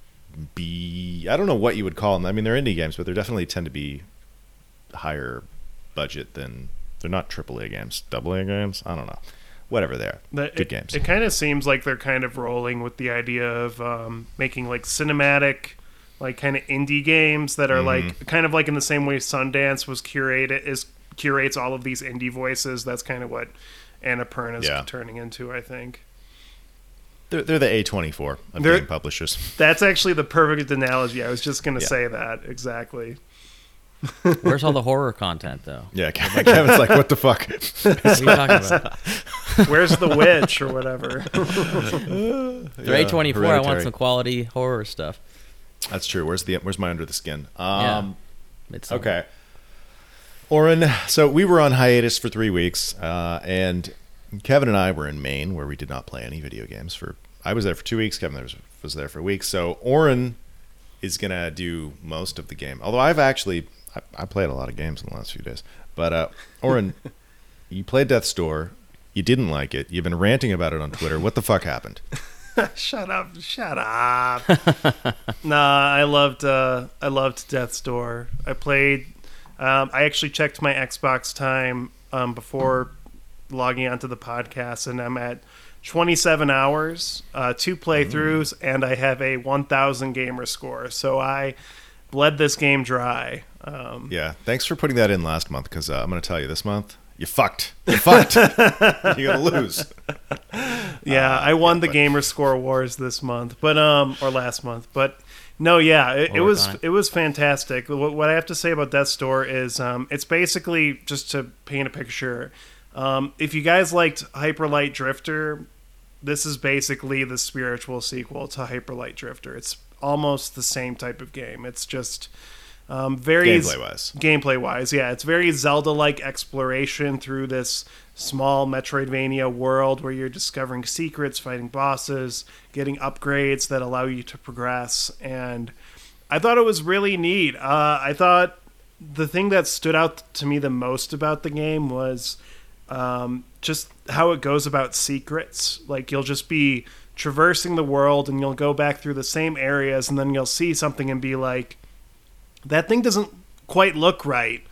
I don't know what you would call them. I mean, they're indie games, but they definitely tend to be higher budget than... They're not AAA games. AA games? I don't know. Whatever they are. Good games. It kind of seems like they're kind of rolling with the idea of making, like, cinematic, like, kind of indie games that are, like, kind of like in the same way Sundance was curates all of these indie voices. That's kind of what Annapurna's turning into, I think. They're the A24 of game publishers. That's actually the perfect analogy. I was just going to say that. Exactly. Where's all the horror content, though? Yeah, Kevin's like, what the fuck? What are you talking about? Where's The Witch or whatever? They're A24. Hereditary. I want some quality horror stuff. That's true. Where's my Under the Skin? Okay. Oren, so we were on hiatus for 3 weeks, and... Kevin and I were in Maine, where we did not play any video games. I was there for 2 weeks. Kevin was there for a week. So Oren is going to do most of the game. Although I played a lot of games in the last few days. But Oren, you played Death's Door. You didn't like it. You've been ranting about it on Twitter. What the fuck happened? Shut up. Nah, I loved Death's Door. I played... I actually checked my Xbox time before... logging onto the podcast, and I'm at 27 hours, 2 playthroughs, and I have a 1,000 gamer score. So I bled this game dry. Thanks for putting that in last month, because I'm going to tell you, this month, you fucked. You're going to lose. Yeah, I won the gamer score awards this month, but or last month. But no, yeah, it was fantastic. What I have to say about Death's Door is it's basically, just to paint a picture... if you guys liked Hyper Light Drifter, this is basically the spiritual sequel to Hyper Light Drifter. It's almost the same type of game. It's just very gameplay wise. Yeah, it's very Zelda-like exploration through this small Metroidvania world where you're discovering secrets, fighting bosses, getting upgrades that allow you to progress. And I thought it was really neat. I thought the thing that stood out to me the most about the game was... just how it goes about secrets. Like, you'll just be traversing the world and you'll go back through the same areas, and then you'll see something and be like, that thing doesn't quite look right,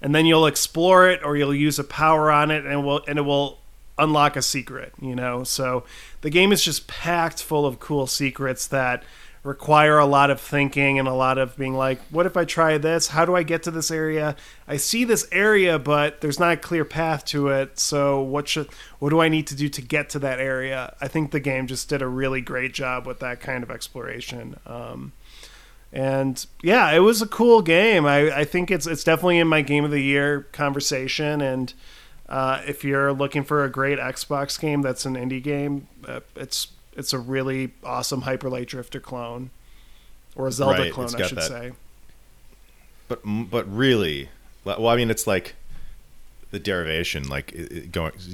and then you'll explore it, or you'll use a power on it, and it will unlock a secret, you know. So the game is just packed full of cool secrets that require a lot of thinking and a lot of being like, what if I try this? How do I get to this area? I see this area, but there's not a clear path to it. So what do I need to do to get to that area? I think the game just did a really great job with that kind of exploration. And yeah, it was a cool game. I think it's definitely in my game of the year conversation. And if you're looking for a great Xbox game, that's an indie game. It's a really awesome Hyper Light Drifter clone, or a Zelda clone, I should say. But really, well, I mean, it's like the derivation, like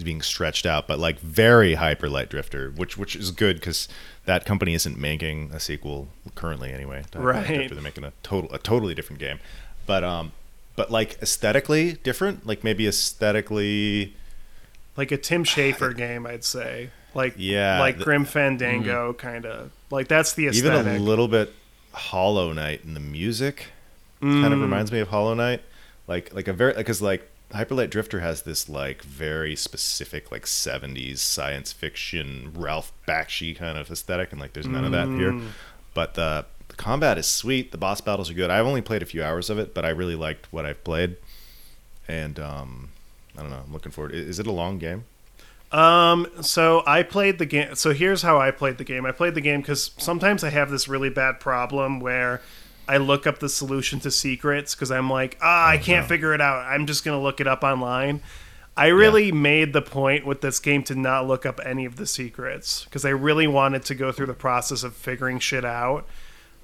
being stretched out, but like very Hyper Light Drifter, which is good because that company isn't making a sequel currently, anyway. Right, they're making a totally different game, but like aesthetically different, like maybe aesthetically like a Tim Schafer game, I'd say. Like Grim Fandango, kind of. Like, that's the aesthetic. Even a little bit Hollow Knight in the music. Kind of reminds me of Hollow Knight. Like a very... Because, like, Hyper Light Drifter has this, like, very specific, like, 70s science fiction, Ralph Bakshi kind of aesthetic, and, like, there's none of that here. But the combat is sweet. The boss battles are good. I've only played a few hours of it, but I really liked what I've played. And, I don't know. I'm looking forward. Is it a long game? So I played the game. So here's how I played the game. I played the game because sometimes I have this really bad problem where I look up the solution to secrets because I'm like, I can't figure it out. I'm just going to look it up online. I really made the point with this game to not look up any of the secrets because I really wanted to go through the process of figuring shit out.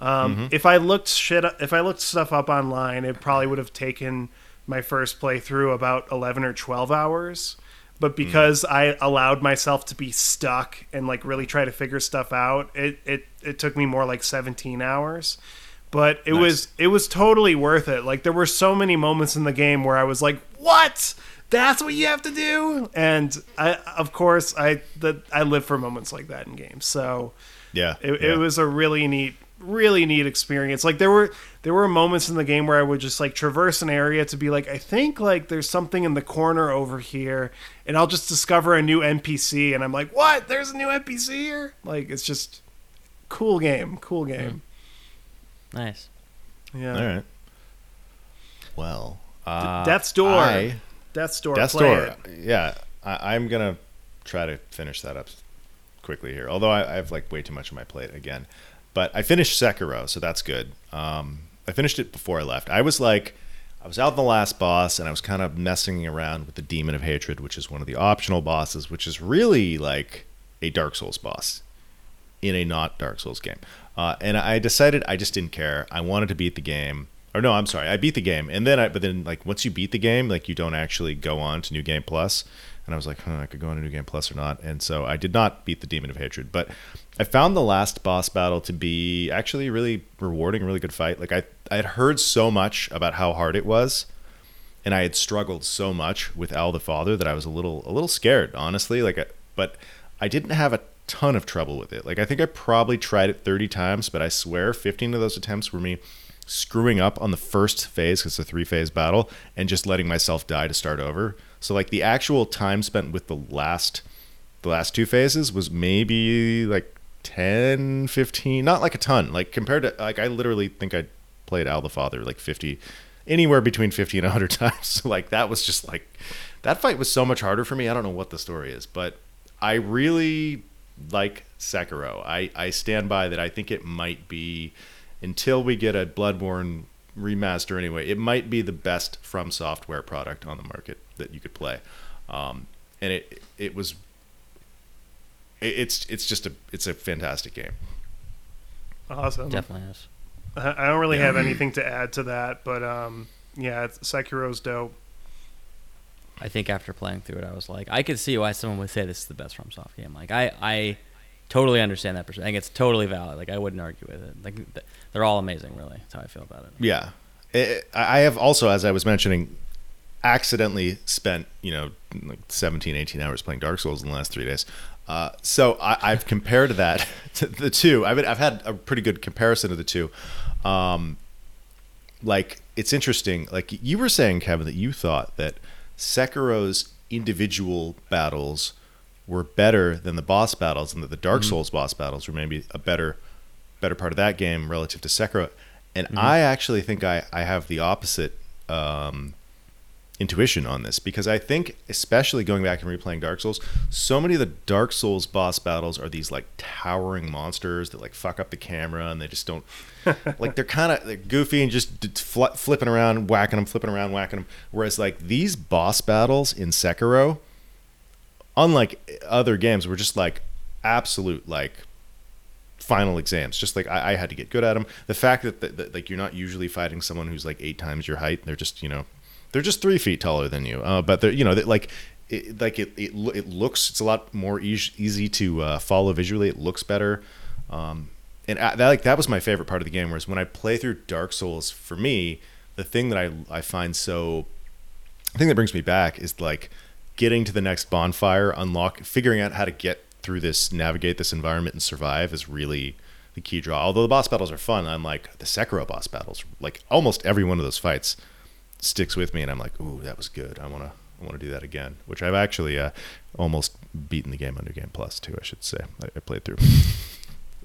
If I looked stuff up online, it probably would have taken my first playthrough about 11 or 12 hours. But because I allowed myself to be stuck and like really try to figure stuff out, it took me more like 17 hours. But it was totally worth it. Like there were so many moments in the game where I was like, "What? That's what you have to do?" And I live for moments like that in games. So it was a really neat experience. Like there were moments in the game where I would just like traverse an area to be like, I think like there's something in the corner over here, and I'll just discover a new NPC, and I'm like, "What? There's a new NPC here?" Like it's just cool game. Mm-hmm. Nice. Yeah. All right. Well, Death's Door. Death's Door. Yeah, I'm gonna try to finish that up quickly here. Although I have like way too much on my plate again, but I finished Sekiro, so that's good. I finished it before I left. I was out in the last boss, and I was kind of messing around with the Demon of Hatred, which is one of the optional bosses, which is really like a Dark Souls boss in a not Dark Souls game. And I decided I just didn't care. I wanted to beat the game. Or no, I'm sorry. I beat the game. And then like once you beat the game, like you don't actually go on to New Game Plus. And I was like, I could go on to New Game Plus or not. And so I did not beat the Demon of Hatred. But I found the last boss battle to be actually really rewarding, really good fight. Like I had heard so much about how hard it was. And I had struggled so much with Owl the Father that I was a little scared, honestly. But I didn't have a ton of trouble with it. Like I think I probably tried it 30 times, but I swear 15 of those attempts were me screwing up on the first phase, because it's a 3-phase battle, and just letting myself die to start over. So like the actual time spent with the last 2 phases was maybe like 10-15, not like a ton, like compared to like I literally think I played Owl the Father like 50, anywhere between 50 and 100 times. So like that was just like, that fight was so much harder for me. I don't know what the story is, but I really like Sekiro. I stand by that. I think it might be, until we get a Bloodborne remaster anyway, it might be the best From Software product on the market that you could play. And it's a fantastic game. Awesome. Definitely is. I don't really have anything to add to that, but Sekiro's dope. I think after playing through it, I was like, I could see why someone would say this is the best From Software game. Like, I totally understand that perspective. I think it's totally valid. Like, I wouldn't argue with it. Like, they're all amazing, really. That's how I feel about it. Yeah. I have also, as I was mentioning, accidentally spent, like 17, 18 hours playing Dark Souls in the last 3 days. So I've compared that to the two. I've had a pretty good comparison of the two. Like, it's interesting. Like, you were saying, Kevin, that you thought that Sekiro's individual battles were better than the boss battles, and that the Dark Souls boss battles were maybe a better part of that game relative to Sekiro. And I actually think I have the opposite intuition on this, because I think, especially going back and replaying Dark Souls, so many of the Dark Souls boss battles are these like towering monsters that like fuck up the camera, and they just don't like, they're kind of goofy and just flipping around, whacking them, flipping around, whacking them. Whereas like these boss battles in Sekiro, unlike other games, were just like absolute like final exams. Just like I had to get good at them. The fact that like you're not usually fighting someone who's like 8 times your height, and they're just, they're just 3 feet taller than you, but they're, like, it looks, it's a lot more easy to follow visually. It looks better, and that was my favorite part of the game. Whereas when I play through Dark Souls, for me, the thing that I find the thing that brings me back is like getting to the next bonfire, figuring out how to get through this, navigate this environment, and survive is really the key draw. Although the boss battles are fun, I'm like the Sekiro boss battles, like almost every one of those fights sticks with me, and I'm like, ooh, that was good. I want to do that again, which I've actually almost beaten the game on New Game Plus too, I should say. I played through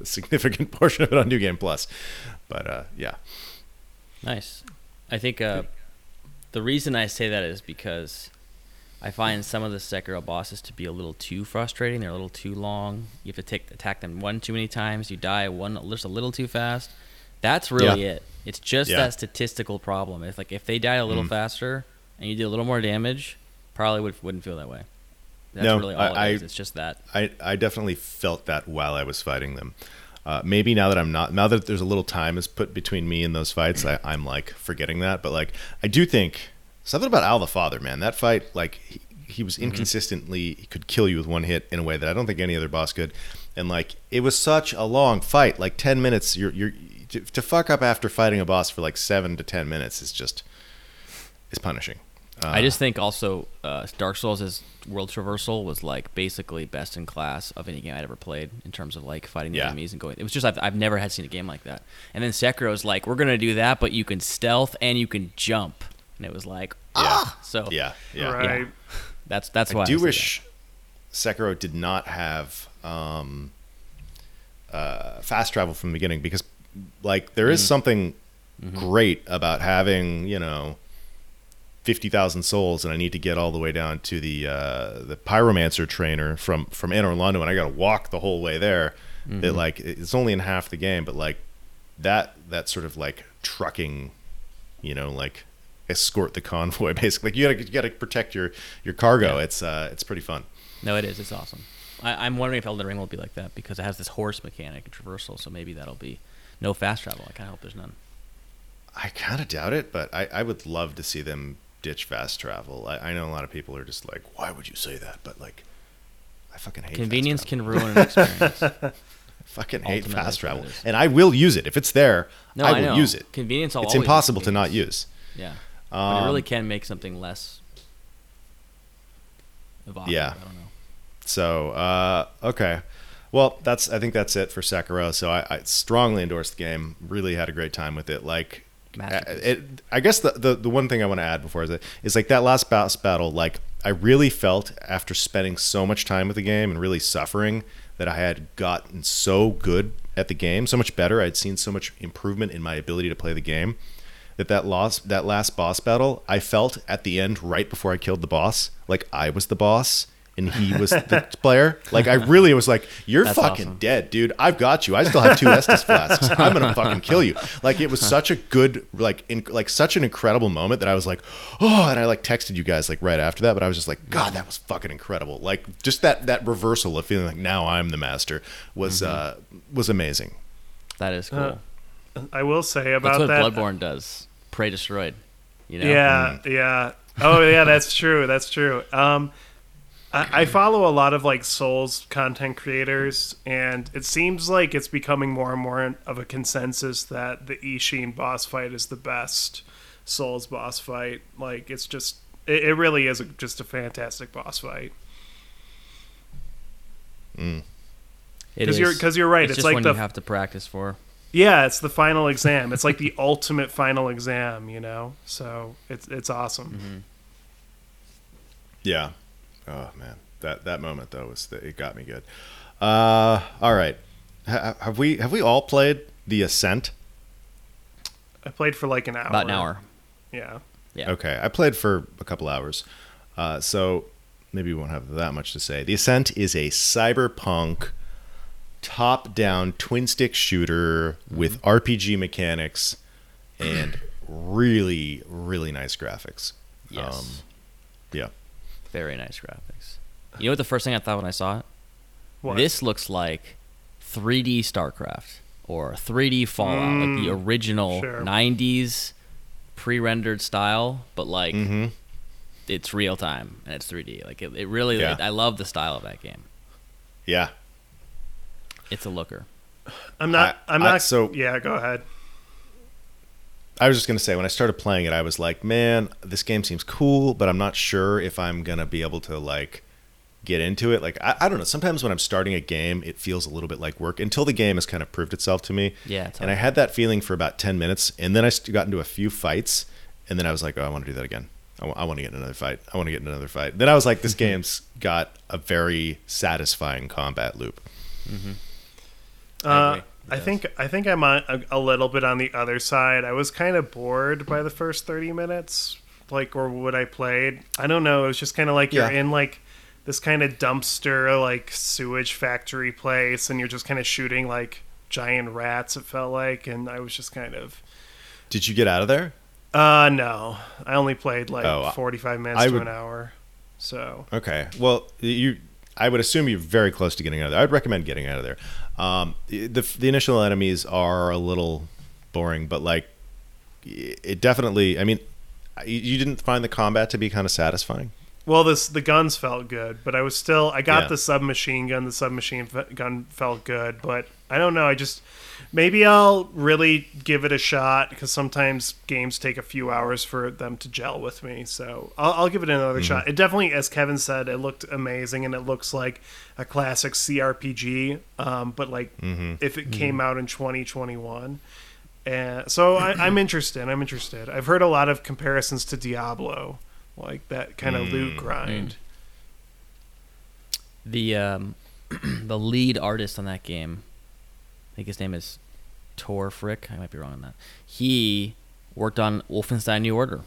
a significant portion of it on New Game Plus, but yeah. Nice. I think the reason I say that is because I find some of the Sekiro bosses to be a little too frustrating. They're a little too long. You have to attack them one too many times. You die one just a little too fast. That's really it. It's just that statistical problem. If if they died a little faster and you did a little more damage, probably wouldn't feel that way. That's really all it is. It's just that. I definitely felt that while I was fighting them. Maybe now that I'm not, now that there's a little time is put between me and those fights, I'm like forgetting that. But like, I do think something about Owl the Father, man. That fight, like he was inconsistently, he could kill you with one hit in a way that I don't think any other boss could. And like, it was such a long fight, like 10 minutes. To fuck up after fighting a boss for like 7 to 10 minutes is just, it's punishing. I just think also Dark Souls' world traversal was like basically best in class of any game I'd ever played in terms of like fighting the enemies and going. It was just I've never had seen a game like that. And then Sekiro's like, we're gonna do that, but you can stealth and you can jump. And it was like right. That's why I do wish Sekiro did not have fast travel from the beginning, because like there is something great about having 50,000 souls, and I need to get all the way down to the pyromancer trainer from Anne Orlando, and I got to walk the whole way there. That like it's only in half the game, but like that sort of like trucking, like escort the convoy basically. Like you got to protect your cargo. Yeah. It's pretty fun. No, it is. It's awesome. I'm wondering if Elden Ring will be like that, because it has this horse mechanic and traversal, so maybe that'll be no fast travel. I kind of hope there's none. I kind of doubt it, but I would love to see them ditch fast travel. I know a lot of people are just like, why would you say that? But like, I fucking hate convenience can ruin an experience. I fucking hate fast travel. And I will use it. If it's there, I will use it. Convenience It's impossible to not use. Yeah. But it really can make something less evocative. Yeah. I don't know. So, okay. Well, I think that's it for Sekiro. So I strongly endorse the game. Really had a great time with it. Like, I guess the one thing I want to add before is like that last boss battle. Like, I really felt after spending so much time with the game and really suffering that I had gotten so good at the game, so much better. I'd seen so much improvement in my ability to play the game that last boss battle, I felt at the end right before I killed the boss, like I was the boss and he was the player. Like, I really was like, you're That's fucking awesome. Dead, dude. I've got you. I still have 2 Estus flasks. I'm going to fucking kill you. Like, it was such a good, such an incredible moment that I was like, oh, and I, like, texted you guys, like, right after that, but I was just like, God, that was fucking incredible. Like, just that reversal of feeling like now I'm the master was amazing. That is cool. I will say about that. That's what Bloodborne does. Prey destroyed. Yeah. Oh, yeah, that's true. I follow a lot of like Souls content creators, and it seems like it's becoming more and more of a consensus that the Ishin boss fight is the best Souls boss fight. Like, it's just, it really is just a fantastic boss fight. Because you're right. It's like you have to practice for. Yeah, it's the final exam. It's like the ultimate final exam, So it's awesome. Mm-hmm. Yeah. Oh man, that moment though it got me good. All right, have we all played The Ascent? I played for like an hour. About an hour. Yeah. Okay, I played for a couple hours, so maybe we won't have that much to say. The Ascent is a cyberpunk, top-down twin-stick shooter with RPG mechanics and really, really nice graphics. Yes. Yeah. Very nice graphics. You know what the first thing I thought when I saw it? What? This looks like 3D StarCraft or 3D Fallout, like the original 90s pre-rendered style, but like it's real time and it's 3D. Like it really, I love the style of that game. Yeah. It's a looker. Go ahead. I was just going to say, when I started playing it, I was like, man, this game seems cool, but I'm not sure if I'm going to be able to, like, get into it. Like, I don't know. Sometimes when I'm starting a game, it feels a little bit like work until the game has kind of proved itself to me. Yeah. Totally. And I had that feeling for about 10 minutes, and then I got into a few fights, and then I was like, oh, I want to do that again. I want to get in another fight. Then I was like, this game's got a very satisfying combat loop. Mm-hmm. I think I'm a little bit on the other side. I was kind of bored by the first 30 minutes, like, or what I played. I don't know. It was just kind of like you're in like this kind of dumpster, like sewage factory place, and you're just kind of shooting like giant rats, it felt like, and I was just kind of... Did you get out of there? No. I only played like 45 minutes to an hour. So okay. Well, I would assume you're very close to getting out of there. I'd recommend getting out of there. The initial enemies are a little boring, but like it definitely... I mean, you didn't find the combat to be kind of satisfying? Well, the guns felt good, but I was still... I got the submachine gun. The submachine gun felt good, but I don't know. I just... Maybe I'll really give it a shot, because sometimes games take a few hours for them to gel with me. So I'll give it another shot. It definitely, as Kevin said, it looked amazing, and it looks like a classic CRPG, but like if it came out in 2021... And so I'm interested. I've heard a lot of comparisons to Diablo, like that kind of loot grind. The lead artist on that game, I think his name is Tor Frick. I might be wrong on that. He worked on Wolfenstein New Order.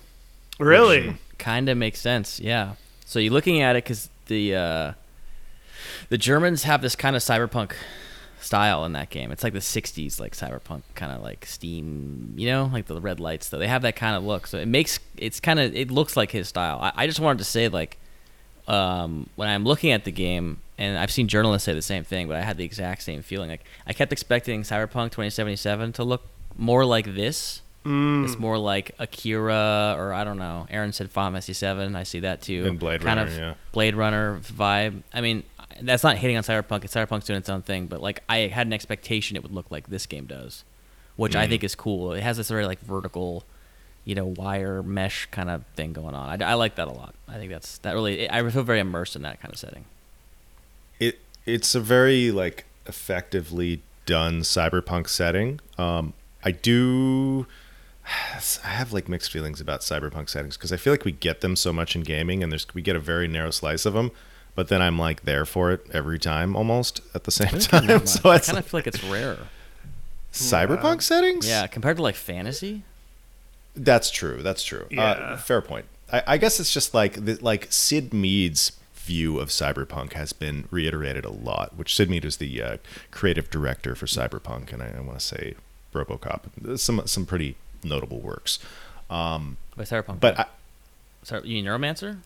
Really? Kind of makes sense, yeah. So you're looking at it because the Germans have this kind of cyberpunk style in that game. It's like the 60s, like cyberpunk kind of like steam, you know, like the red lights, though. They have that kind of look, so it looks like his style. I just wanted to say, like, when I'm looking at the game, and I've seen journalists say the same thing, but I had the exact same feeling. Like, I kept expecting Cyberpunk 2077 to look more like this. It's more like Akira, or I don't know, Aaron said Final Fantasy 7. I see that too, and Blade Runner vibe. I mean, that's not hating on Cyberpunk. Cyberpunk's doing its own thing, but like I had an expectation it would look like this game does, which I think is cool. It has this very like vertical, you know, wire mesh kind of thing going on. I like that a lot. I think I feel very immersed in that kind of setting. It's a very like effectively done cyberpunk setting. I have like mixed feelings about cyberpunk settings because I feel like we get them so much in gaming, and we get a very narrow slice of them. But then I'm like there for it every time, almost at the same time. So I kind of feel like it's rare. Cyberpunk settings? Yeah, compared to like fantasy. That's true. Yeah. Fair point. I guess it's just like Sid Mead's view of cyberpunk has been reiterated a lot. Which Sid Mead was the creative director for Cyberpunk, and I want to say RoboCop. Some pretty notable works. Wait, Cyberpunk. But sorry, you mean Neuromancer?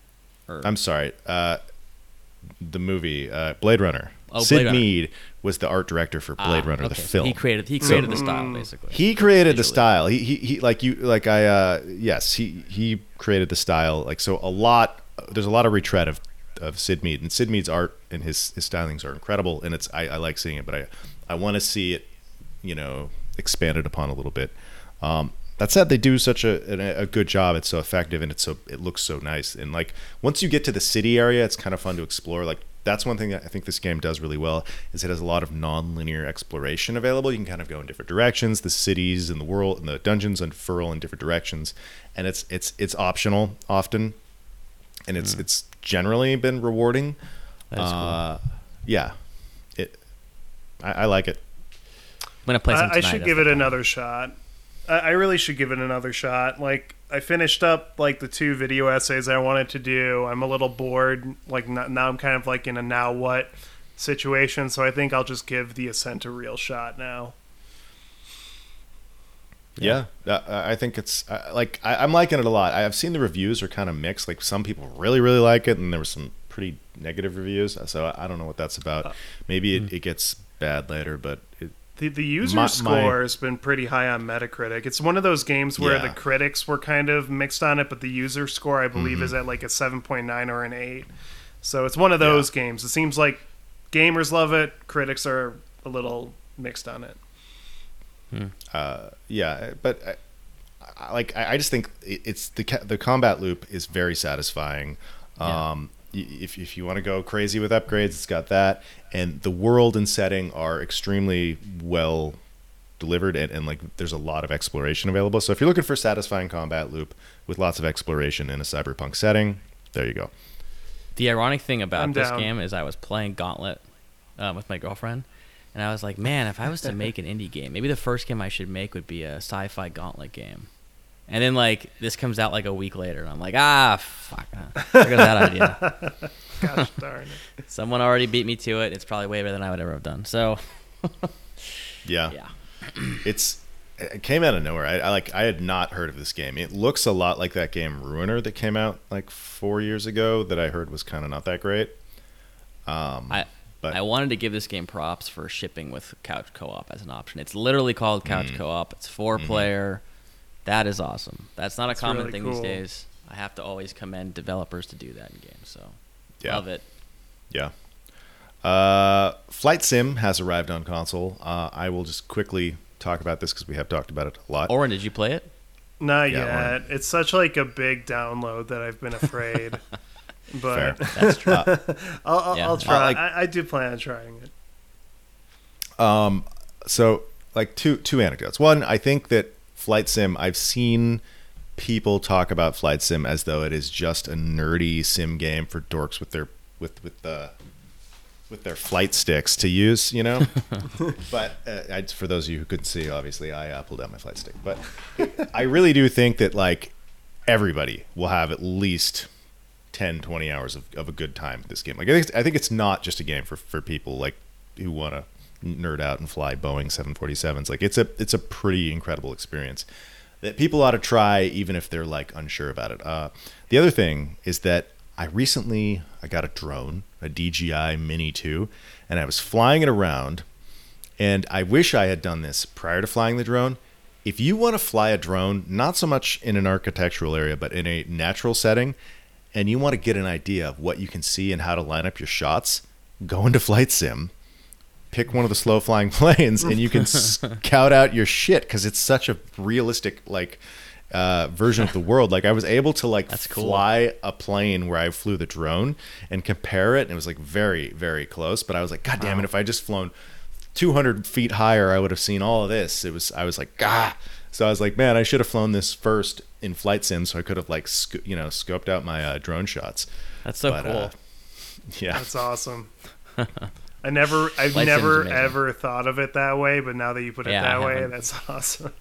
I'm sorry. The movie Blade Runner. Sid Mead was the art director for Blade Runner, the film. He created the style, basically. He created the style. He like you like I yes he created the style. Like so a lot. There's a lot of retread of Sid Mead, and Sid Mead's art and his stylings are incredible. And it's I like seeing it, but I want to see it, you know, expanded upon a little bit. That said, they do such a good job. It's so effective, and it looks so nice. And like once you get to the city area, it's kind of fun to explore. Like that's one thing that I think this game does really well is it has a lot of non-linear exploration available. You can kind of go in different directions. The cities and the world and the dungeons unfurl in different directions, and it's optional often, and it's generally been rewarding. That is cool. Yeah, I like it. I'm gonna play some tonight. I should give it another shot. I really should give it another shot. Like, I finished up, like, the 2 video essays I wanted to do. I'm a little bored. Like, now I'm kind of, like, in a now what situation, so I think I'll just give The Ascent a real shot now. Yeah. I think it's, like, I'm liking it a lot. I've seen the reviews are kind of mixed. Like, some people really, really like it, and there were some pretty negative reviews, so I don't know what that's about. Maybe it gets bad later, but... The user score has been pretty high on Metacritic. It's one of those games where the critics were kind of mixed on it, but the user score, I believe, is at like a 7.9 or an 8. So it's one of those games. It seems like gamers love it. Critics are a little mixed on it. But I just think it's the combat loop is very satisfying. If you want to go crazy with upgrades, it's got that, and the world and setting are extremely well delivered, and like there's a lot of exploration available. So if you're looking for a satisfying combat loop with lots of exploration in a cyberpunk setting, there you go. The ironic thing about this game is I was playing Gauntlet with my girlfriend, and I was like, man, if I was to make an indie game, maybe the first game I should make would be a sci-fi Gauntlet game. And then, like, this comes out, like, a week later, and I'm like, fuck. I got that idea. Gosh darn it. Someone already beat me to it. It's probably way better than I would ever have done. So, Yeah. It came out of nowhere. I had not heard of this game. It looks a lot like that game Ruiner that came out like 4 years ago that I heard was kind of not that great. But I wanted to give this game props for shipping with couch co-op as an option. It's literally called couch co-op. It's 4-player. That is awesome. That's not a common thing these days. I have to always commend developers to do that in games. So love it. Yeah. Flight Sim has arrived on console. I will just quickly talk about this because we have talked about it a lot. Oren, did you play it? Not yet. It's such like a big download that I've been afraid. But fair. That's true. I'll try. I do plan on trying it. So like two anecdotes. One, I think that Flight Sim, I've seen people talk about Flight Sim as though it is just a nerdy sim game for dorks with their flight sticks to use, you know. But for those of you who couldn't see, obviously I pulled out my flight stick. But I really do think that like everybody will have at least 10-20 hours of a good time with this game. Like I think it's not just a game for people like who want to nerd out and fly Boeing 747s. Like it's a pretty incredible experience that people ought to try, even if they're like unsure about it. The other thing is that I recently got a drone, a DJI Mini 2, and I was flying it around, and I wish I had done this prior to flying the drone. If you want to fly a drone, not so much in an architectural area, but in a natural setting, and you want to get an idea of what you can see and how to line up your shots, go into Flight Sim, pick one of the slow flying planes, and you can scout out your shit, because it's such a realistic like version of the world. Like I was able to like fly a plane where I flew the drone and compare it, and it was like very, very close. But I was like, God damn it! If I just flown 200 feet higher, I would have seen all of this. So I was like, man, I should have flown this first in Flight Sim, so I could have like scoped out my drone shots. That's so cool. Yeah, that's awesome. I've never thought of it that way, but now that you put it that way, that's awesome.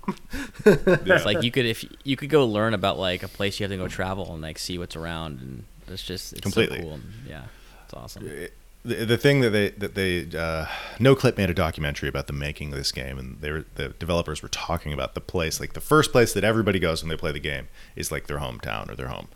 It's like you could go learn about like a place you have to go travel and like see what's around, and it's completely so cool. And, yeah, it's awesome. The thing that they NoClip made a documentary about the making of this game, and the developers were talking about the place, like the first place that everybody goes when they play the game is like their hometown or their home.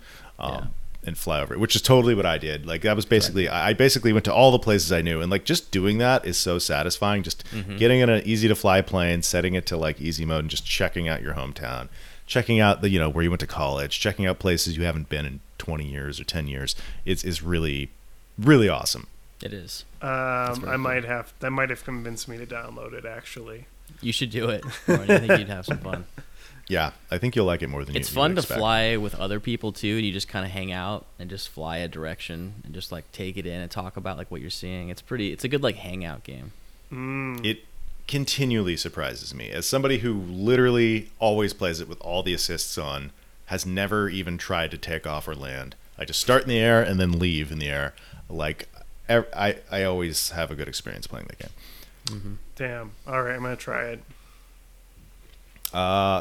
And fly over it, which is totally what I did. Like that was basically, I basically went to all the places I knew, and like just doing that is so satisfying. Just getting in an easy to fly plane, setting it to like easy mode, and just checking out your hometown, checking out the where you went to college, checking out places you haven't been in 20 years or 10 years. It's really, really awesome. It is. That might have convinced me to download it. Actually, you should do it. Lauren, I think you'd have some fun. Yeah, I think you'll like it more than you expect. It's fun to fly with other people too, and you just kind of hang out and just fly a direction and just like take it in and talk about like what you're seeing. It's a good like hangout game. It continually surprises me as somebody who literally always plays it with all the assists on, has never even tried to take off or land. I just start in the air and then leave in the air. Like I always have a good experience playing that game. Damn. All right, I'm gonna try it.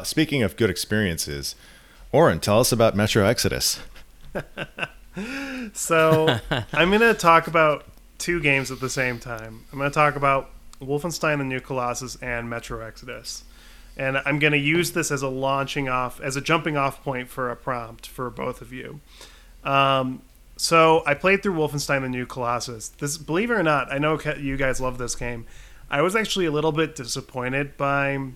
Speaking of good experiences, Oren, tell us about Metro Exodus. So I'm going to talk about two games at the same time. I'm going to talk about Wolfenstein: The New Colossus and Metro Exodus. And I'm going to use this as a jumping off point for a prompt for both of you. So I played through Wolfenstein: The New Colossus. This, believe it or not, I know you guys love this game. I was actually a little bit disappointed by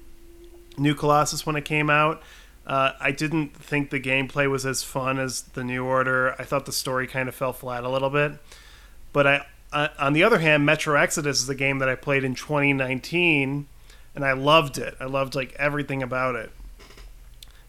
New Colossus when it came out. I didn't think the gameplay was as fun as the New Order. I thought the story kind of fell flat a little bit. But I on the other hand, Metro Exodus is a game that I played in 2019, and I loved it. I loved like everything about it.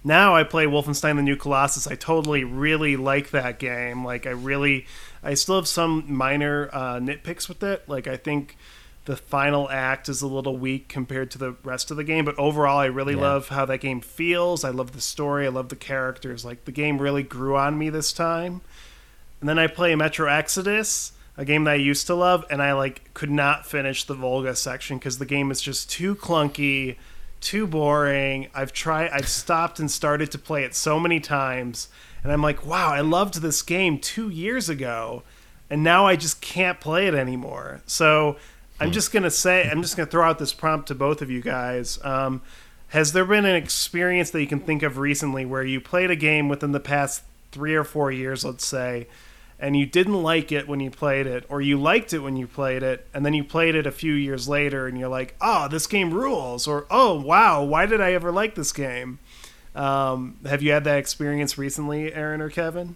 Now I play Wolfenstein: The New Colossus. I totally really like that game. Like I still have some minor nitpicks with it. Like I think the final act is a little weak compared to the rest of the game, but overall I really love how that game feels. I love the story. I love the characters. Like the game really grew on me this time. And then I play Metro Exodus, a game that I used to love, and I like could not finish the Volga section because the game is just too clunky, too boring. I've stopped and started to play it so many times, and I'm like, wow, I loved this game 2 years ago, and now I just can't play it anymore. So I'm just going to say, I'm just going to throw out this prompt to both of you guys. Has there been an experience that you can think of recently where you played a game within the past 3 or 4 years, let's say, and you didn't like it when you played it, or you liked it when you played it, and then you played it a few years later, and you're like, oh, this game rules, or, oh, wow, why did I ever like this game? Have you had that experience recently, Aaron or Kevin?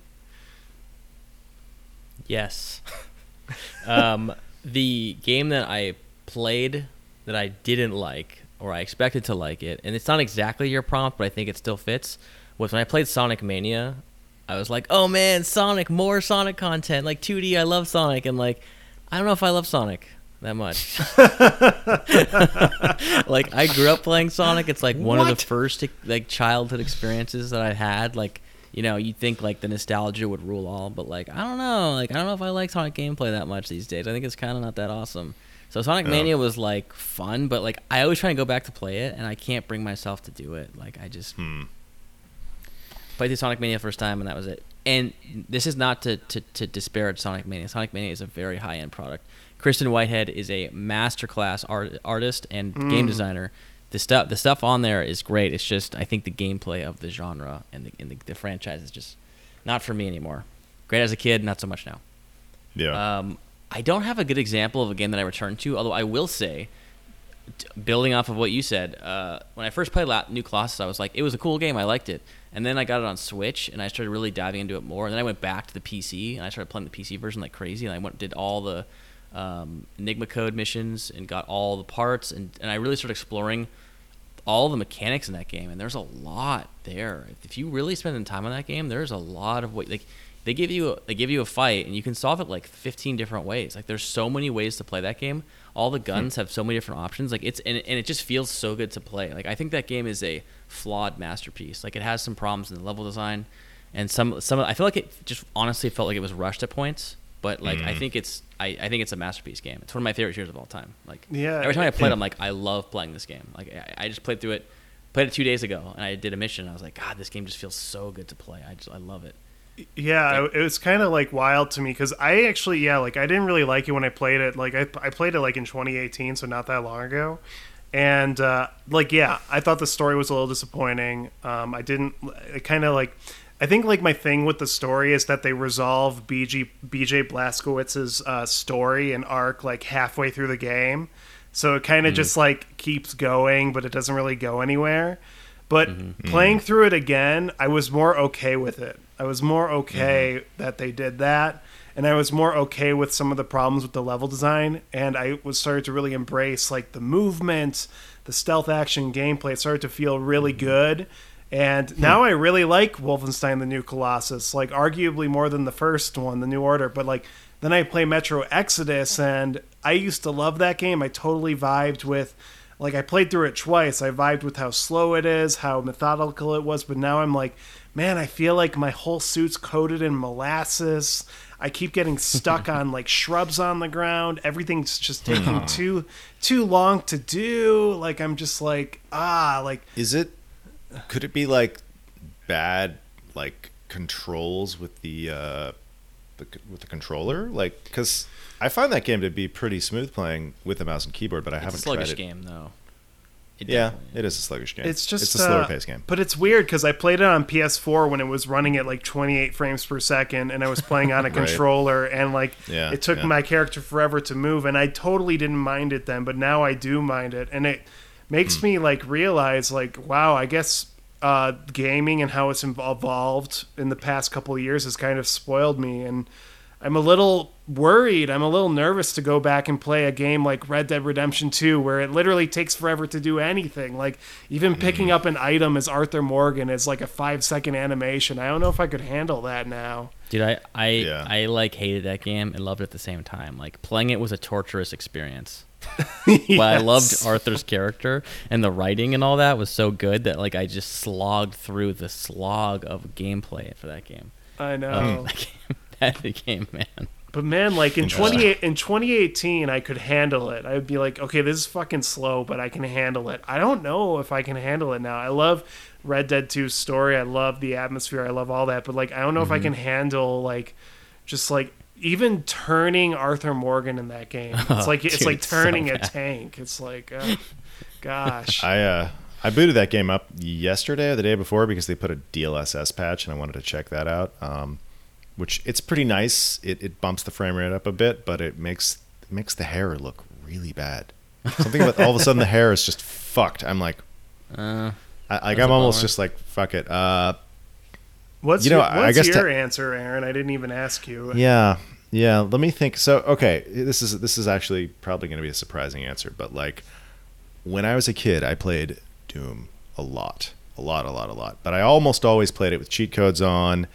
Yes. The game that I played that I didn't like, or I expected to like it, and it's not exactly your prompt, but I think it still fits, was when I played Sonic Mania. I was like, oh man, Sonic, more Sonic content, like 2D, I love Sonic, and like, I don't know if I love Sonic that much. Like, I grew up playing Sonic, it's like one of the first like childhood experiences that I had, like, you know, you'd think like the nostalgia would rule all, but like, I don't know, like, I don't know if I like Sonic gameplay that much these days. I think it's kind of not that awesome. So Sonic Mania was, like, fun, but, like, I always try to go back to play it, and I can't bring myself to do it. Like, I just played through Sonic Mania the first time, and that was it. And this is not to disparage Sonic Mania. Sonic Mania is a very high-end product. Kristen Whitehead is a masterclass artist and game designer. The stuff on there is great. It's just, I think the gameplay of the genre and the franchise is just not for me anymore. Great as a kid, not so much now. Yeah. I don't have a good example of a game that I returned to, although I will say, building off of what you said, when I first played New Colossus, I was like, it was a cool game, I liked it. And then I got it on Switch, and I started really diving into it more. And then I went back to the PC, and I started playing the PC version like crazy, and I did all the Enigma Code missions and got all the parts, and I really started exploring all the mechanics in that game, and there's a lot there. If you really spend time on that game, there's a lot of They give you a fight, and you can solve it like 15 different ways. Like, there's so many ways to play that game. All the guns have so many different options. Like, it's and it just feels so good to play. Like, I think that game is a flawed masterpiece. Like, it has some problems in the level design, and some. I feel like it just honestly felt like it was rushed at points. But like, I think it's a masterpiece game. It's one of my favorite series of all time. Like, yeah, every time I played, I'm like, I love playing this game. Like, I just played through it, played it 2 days ago, and I did a mission. And I was like, God, this game just feels so good to play. I love it. Yeah, it was kind of like wild to me because I actually, I didn't really like it when I played it. Like I played it like in 2018, so not that long ago. And I thought the story was a little disappointing. I think like my thing with the story is that they resolve BJ Blazkowicz's story and arc like halfway through the game. So it kind of just like keeps going, but it doesn't really go anywhere. But playing through it again, I was more okay with it. I was more okay that they did that, and I was more okay with some of the problems with the level design, and I was started to really embrace like the movement, the stealth action gameplay. It started to feel really good, and now I really like Wolfenstein: The New Colossus, like arguably more than the first one, The New Order, but like then I play Metro Exodus, and I used to love that game. I totally vibed with, like I played through it twice. I vibed with how slow it is, how methodical it was, but now I'm like, man, I feel like my whole suit's coated in molasses. I keep getting stuck on like shrubs on the ground. Everything's just taking too long to do. Like I'm just like could it be like bad like controls with the controller? Like because I find that game to be pretty smooth playing with a mouse and keyboard, but I haven't tried it. It's a sluggish game though. It is a sluggish game. It's a slower paced game. But it's weird because I played it on PS4 when it was running at like 28 frames per second, and I was playing on a controller, and like it took my character forever to move, and I totally didn't mind it then, but now I do mind it, and it makes me like realize like, wow, I guess gaming and how it's evolved in the past couple of years has kind of spoiled me, and I'm a little worried. I'm a little nervous to go back and play a game like Red Dead Redemption 2 where it literally takes forever to do anything. Like even picking up an item as Arthur Morgan is like a 5-second animation. I don't know if I could handle that now. Dude, I like hated that game and loved it at the same time. Like playing it was a torturous experience. Yes. But I loved Arthur's character, and the writing and all that was so good that like I just slogged through the slog of gameplay for that game. I know. The game, man. But man, like in 2018, I could handle it. I'd be like, okay, this is fucking slow, but I can handle it. I don't know if I can handle it now. I love Red Dead 2's story. I love the atmosphere. I love all that. But like, I don't know if I can handle like just like even turning Arthur Morgan in that game, it's like, it's like turning a tank. It's like, oh, gosh. I booted that game up yesterday or the day before because they put a DLSS patch and I wanted to check that out. Which it's pretty nice. It bumps the frame rate up a bit, but it makes the hair look really bad. Something about all of a sudden the hair is just fucked. I'm like, I'm almost just like, fuck it. What's your answer, Aaron? I didn't even ask you. Yeah. Let me think. So, okay, this is actually probably going to be a surprising answer, but like, when I was a kid, I played Doom a lot. But I almost always played it with cheat codes on,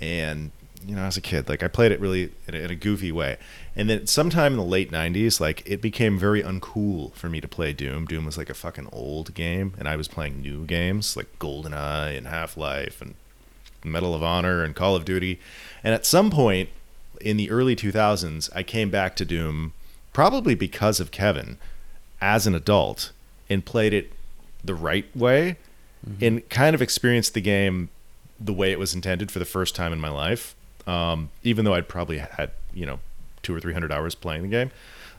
and as a kid, like I played it really in a goofy way. And then sometime in the late 90s, like it became very uncool for me to play Doom. Doom was like a fucking old game, and I was playing new games like Goldeneye and Half-Life and Medal of Honor and Call of Duty. And at some point in the early 2000s, I came back to Doom, probably because of Kevin, as an adult, and played it the right way, mm-hmm. and kind of experienced the game the way it was intended for the first time in my life. Even though I'd probably had, 200 or 300 hours playing the game.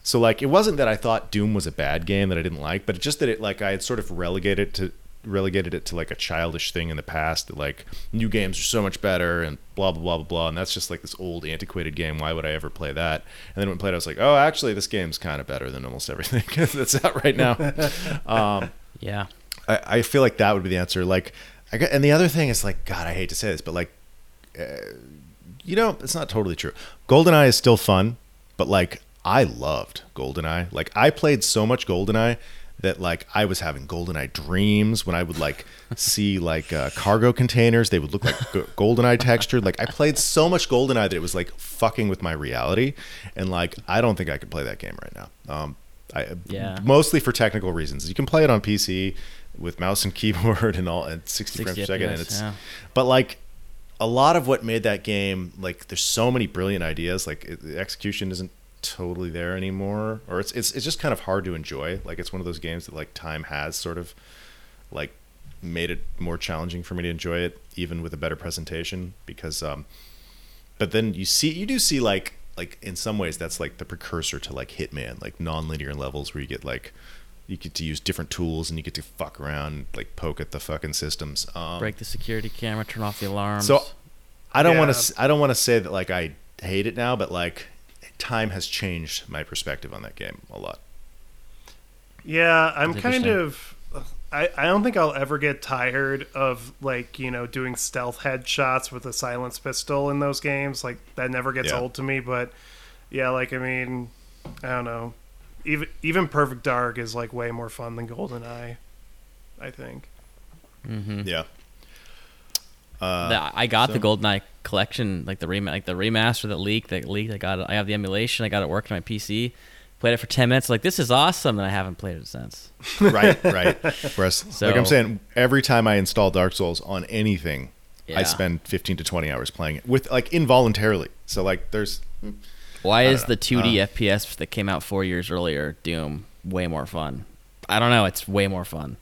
So like, it wasn't that I thought Doom was a bad game that I didn't like, but it's just that it, like, I had sort of relegated it to like a childish thing in the past, that like new games are so much better and blah, blah, blah, blah, blah. And that's just like this old antiquated game. Why would I ever play that? And then when I played it, I was like, oh, actually this game's kind of better than almost everything that's out right now. Yeah. I feel like that would be the answer. Like, and the other thing is like, God, I hate to say this, but like, it's not totally true. GoldenEye is still fun, but like I loved GoldenEye. Like I played so much GoldenEye that like I was having GoldenEye dreams when I would like see like cargo containers. They would look like GoldenEye textured. Like I played so much GoldenEye that it was like fucking with my reality. And like, I don't think I could play that game right now. Mostly for technical reasons. You can play it on PC with mouse and keyboard and all at 60 frames per second. And it's, but like, a lot of what made that game, like, there's so many brilliant ideas. Like, the execution isn't totally there anymore, or it's just kind of hard to enjoy. Like, it's one of those games that like time has sort of like made it more challenging for me to enjoy it, even with a better presentation. Because, but then you do see like in some ways that's like the precursor to like Hitman, like non-linear levels where you get to use different tools and you get to fuck around, like poke at the fucking systems, break the security camera, turn off the alarms. So I don't want to say that like I hate it now, but like time has changed my perspective on that game a lot. Yeah, I'm kind of, I don't think I'll ever get tired of like, doing stealth headshots with a silenced pistol in those games. Like that never gets old to me, but yeah, like, I mean, I don't know. Even Perfect Dark is like way more fun than GoldenEye, I think. Mm-hmm. Yeah. I got the GoldenEye collection, like the remaster that leaked. I have the emulation. I got it working on my PC. Played it for 10 minutes. Like, this is awesome, and I haven't played it since. Right. Whereas, so, like I'm saying, every time I install Dark Souls on anything, I spend 15 to 20 hours playing it with like involuntarily. So like, there's. Why is the 2D FPS that came out 4 years earlier, Doom, way more fun? I don't know. It's way more fun.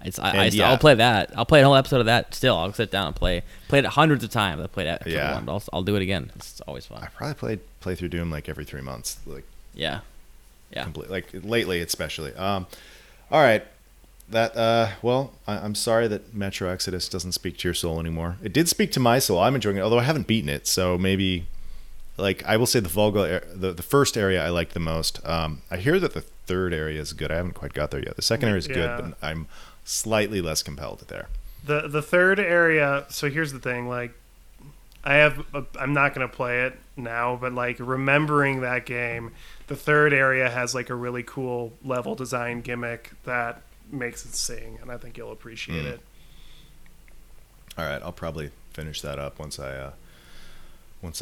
I'll play that. I'll play a whole episode of that still. I'll sit down and play it hundreds of times. I played it. Yeah. I'll do it again. It's always fun. I probably play through Doom like every 3 months. Like, yeah. Completely, like lately, especially. All right. That I'm sorry that Metro Exodus doesn't speak to your soul anymore. It did speak to my soul. I'm enjoying it, although I haven't beaten it. So maybe. Like, I will say the Volga, the first area I liked the most. I hear that the third area is good. I haven't quite got there yet. The second area is good, but I'm slightly less compelled there. The third area, so here's the thing, like, I'm not going to play it now, but, like, remembering that game, the third area has, like, a really cool level design gimmick that makes it sing, and I think you'll appreciate it. All right, I'll probably finish that up once I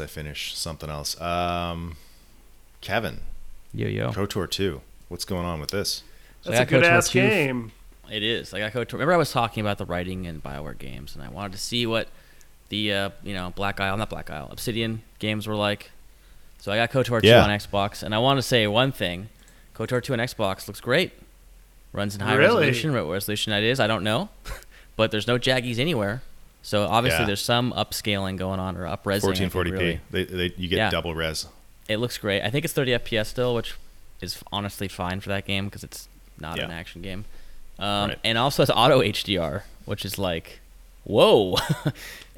finish something else. Kevin. Yo. KOTOR 2. What's going on with this? That's a good-ass game. It is. I got KOTOR. Remember I was talking about the writing in BioWare games, and I wanted to see what the, Obsidian games were like. So I got KOTOR 2 on Xbox, and I want to say one thing. KOTOR 2 on Xbox looks great. Runs in high resolution. What resolution that is, I don't know. But there's no jaggies anywhere. So obviously there's some upscaling going on or up-resing. 1440p. Really. You get double res. It looks great. I think it's 30 FPS still, which is honestly fine for that game because it's not an action game. Right. And also it's auto HDR, which is like, whoa.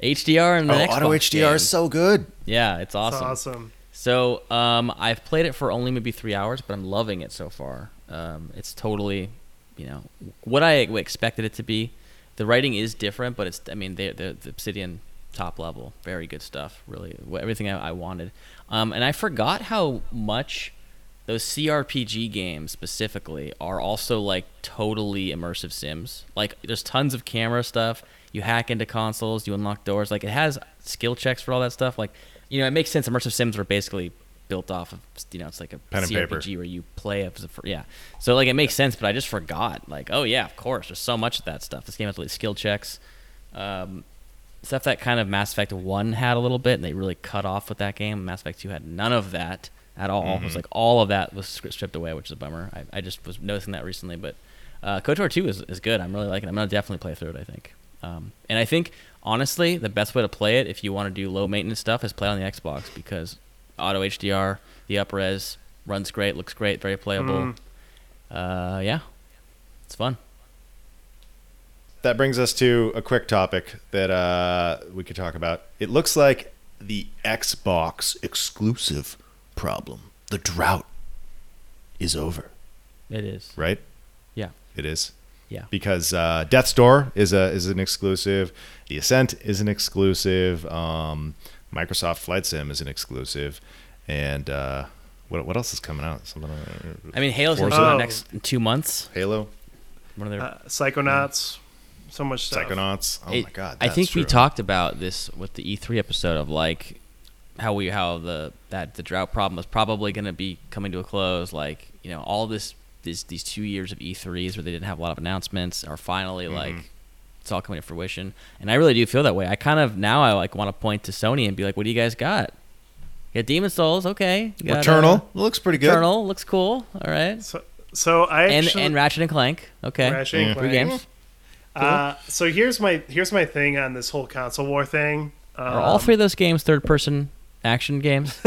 HDR in the next one. Auto HDR game. Is so good. Yeah, it's awesome. It's awesome. So I've played it for only maybe 3 hours, but I'm loving it so far. It's totally, what I expected it to be. The writing is different, but it's, they're the Obsidian top level. Very good stuff, really. Everything I wanted. And I forgot how much those CRPG games specifically are also like totally immersive sims. Like there's tons of camera stuff. You hack into consoles, you unlock doors. Like it has skill checks for all that stuff. Like, it makes sense. Immersive sims were basically built off of, it's like a pen and CRPG paper. Where you play it. So, like, it makes sense, but I just forgot. Like, oh, yeah, of course. There's so much of that stuff. This game has really skill checks. Stuff that kind of Mass Effect 1 had a little bit, and they really cut off with that game. Mass Effect 2 had none of that at all. Mm-hmm. It was like all of that was stripped away, which is a bummer. I just was noticing that recently, but KOTOR 2 is good. I'm really liking it. I'm going to definitely play through it, I think. And I think, honestly, the best way to play it, if you want to do low-maintenance stuff, is play on the Xbox, because auto HDR, the up-res, runs great, looks great, very playable. It's fun. That brings us to a quick topic that we could talk about. It looks like the Xbox exclusive problem, the drought, is over. It is. Right? Yeah. It is. Yeah. Because Death's Door is an exclusive. The Ascent is an exclusive. Microsoft Flight Sim is an exclusive. And what else is coming out? Something. Halo's going to come out next 2 months. Halo. One of their Psychonauts. Yeah. So much stuff. Psychonauts. Oh, my God. I think we talked about this with the E3 episode of like how the drought problem was probably going to be coming to a close. Like, all this. These 2 years of E3s where they didn't have a lot of announcements are finally it's all coming to fruition, and I really do feel that way. I kind of now want to point to Sony and be like, what do you guys got? You got Demon's Souls, okay. You got, Returnal looks pretty good. Returnal looks cool. All right. So I actually, and Ratchet and Clank, okay. Ratchet and Clank. 3 games. Cool. So here's my thing on this whole console war thing. Are all 3 of those games third person action games?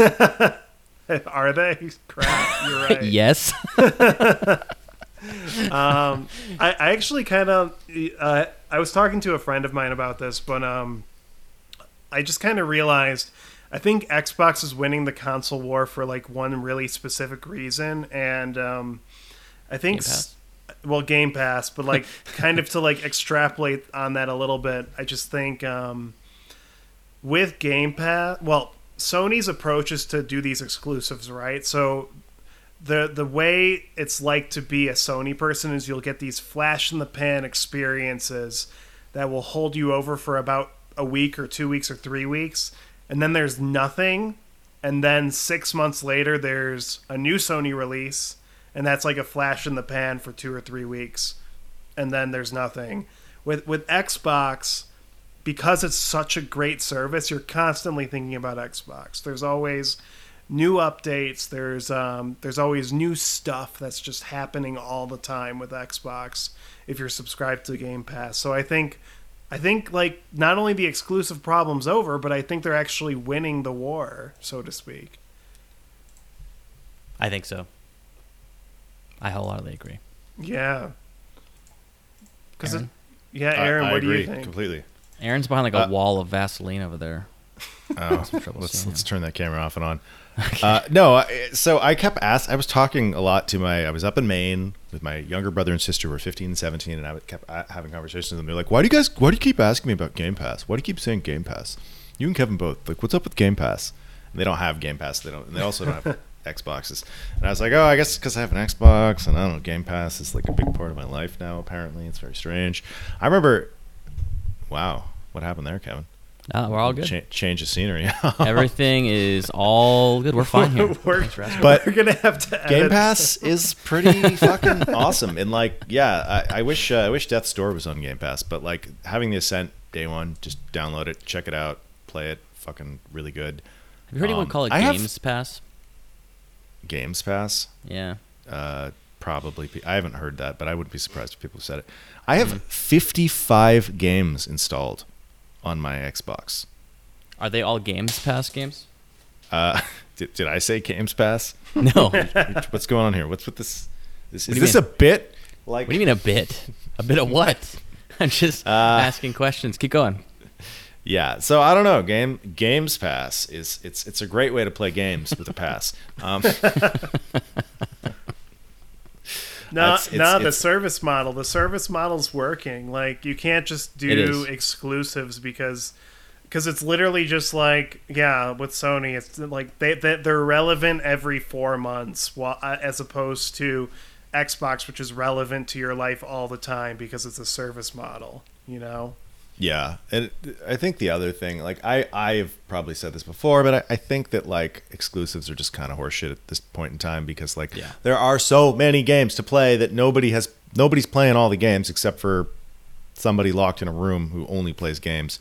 Are they? Crap, you're right. Yes. I actually kind of... I was talking to a friend of mine about this, but I just kind of realized I think Xbox is winning the console war for like one really specific reason, and I think... Game Pass, but like kind of to like extrapolate on that a little bit, I just think with Game Pass... Well... Sony's approach is to do these exclusives, right? So the way it's like to be a Sony person is you'll get these flash-in-the-pan experiences that will hold you over for about a week or 2 weeks or 3 weeks, and then there's nothing, and then 6 months later there's a new Sony release, and that's like a flash-in-the-pan for 2 or 3 weeks, and then there's nothing. With Xbox... Because it's such a great service, you're constantly thinking about Xbox. There's always new updates. There's always new stuff that's just happening all the time with Xbox if you're subscribed to Game Pass. So I think like not only the exclusive problem's over, but I think they're actually winning the war, so to speak. I think so. I wholeheartedly agree. Yeah. Aaron, what do you think? I agree completely. Aaron's behind like a wall of Vaseline over there. Oh, let's turn that camera off and on. Okay. So I kept asking. I was talking a lot to I was up in Maine with my younger brother and sister. We're 15 and 17, and I kept having conversations with them. They're like, why do you keep asking me about Game Pass? Why do you keep saying Game Pass? You and Kevin both. Like, what's up with Game Pass? And they don't have Game Pass. They also don't have Xboxes. And I was like, oh, I guess because I have an Xbox, and I don't know, Game Pass is like a big part of my life now, apparently. It's very strange. I remember... Wow, what happened there, Kevin? No, we're all good. Change of scenery. Everything is all good. We're fine here. But we're gonna have to. Game Pass is pretty fucking awesome. And like, yeah, I wish Death's Door was on Game Pass. But like, having the Ascent day one, just download it, check it out, play it. Fucking really good. Have you heard anyone call it Games Pass? Games Pass. Yeah. Probably. I haven't heard that, but I wouldn't be surprised if people said it. I have 55 games installed on my Xbox. Are they all Games Pass games? Did I say Games Pass? No. What's going on here? What's with this? Is this a bit? Like, what do you mean a bit? A bit of what? I'm just asking questions. Keep going. Yeah, so I don't know. Games Pass is it's a great way to play games with a pass. No, the service model. The service model's working. Like you can't just do exclusives because it's literally just like with Sony, it's like they're relevant every 4 months, as opposed to Xbox, which is relevant to your life all the time because it's a service model. You know. Yeah, and I think the other thing, like I've probably said this before, but I think that like exclusives are just kind of horseshit at this point in time because like there are so many games to play that nobody's playing all the games except for somebody locked in a room who only plays games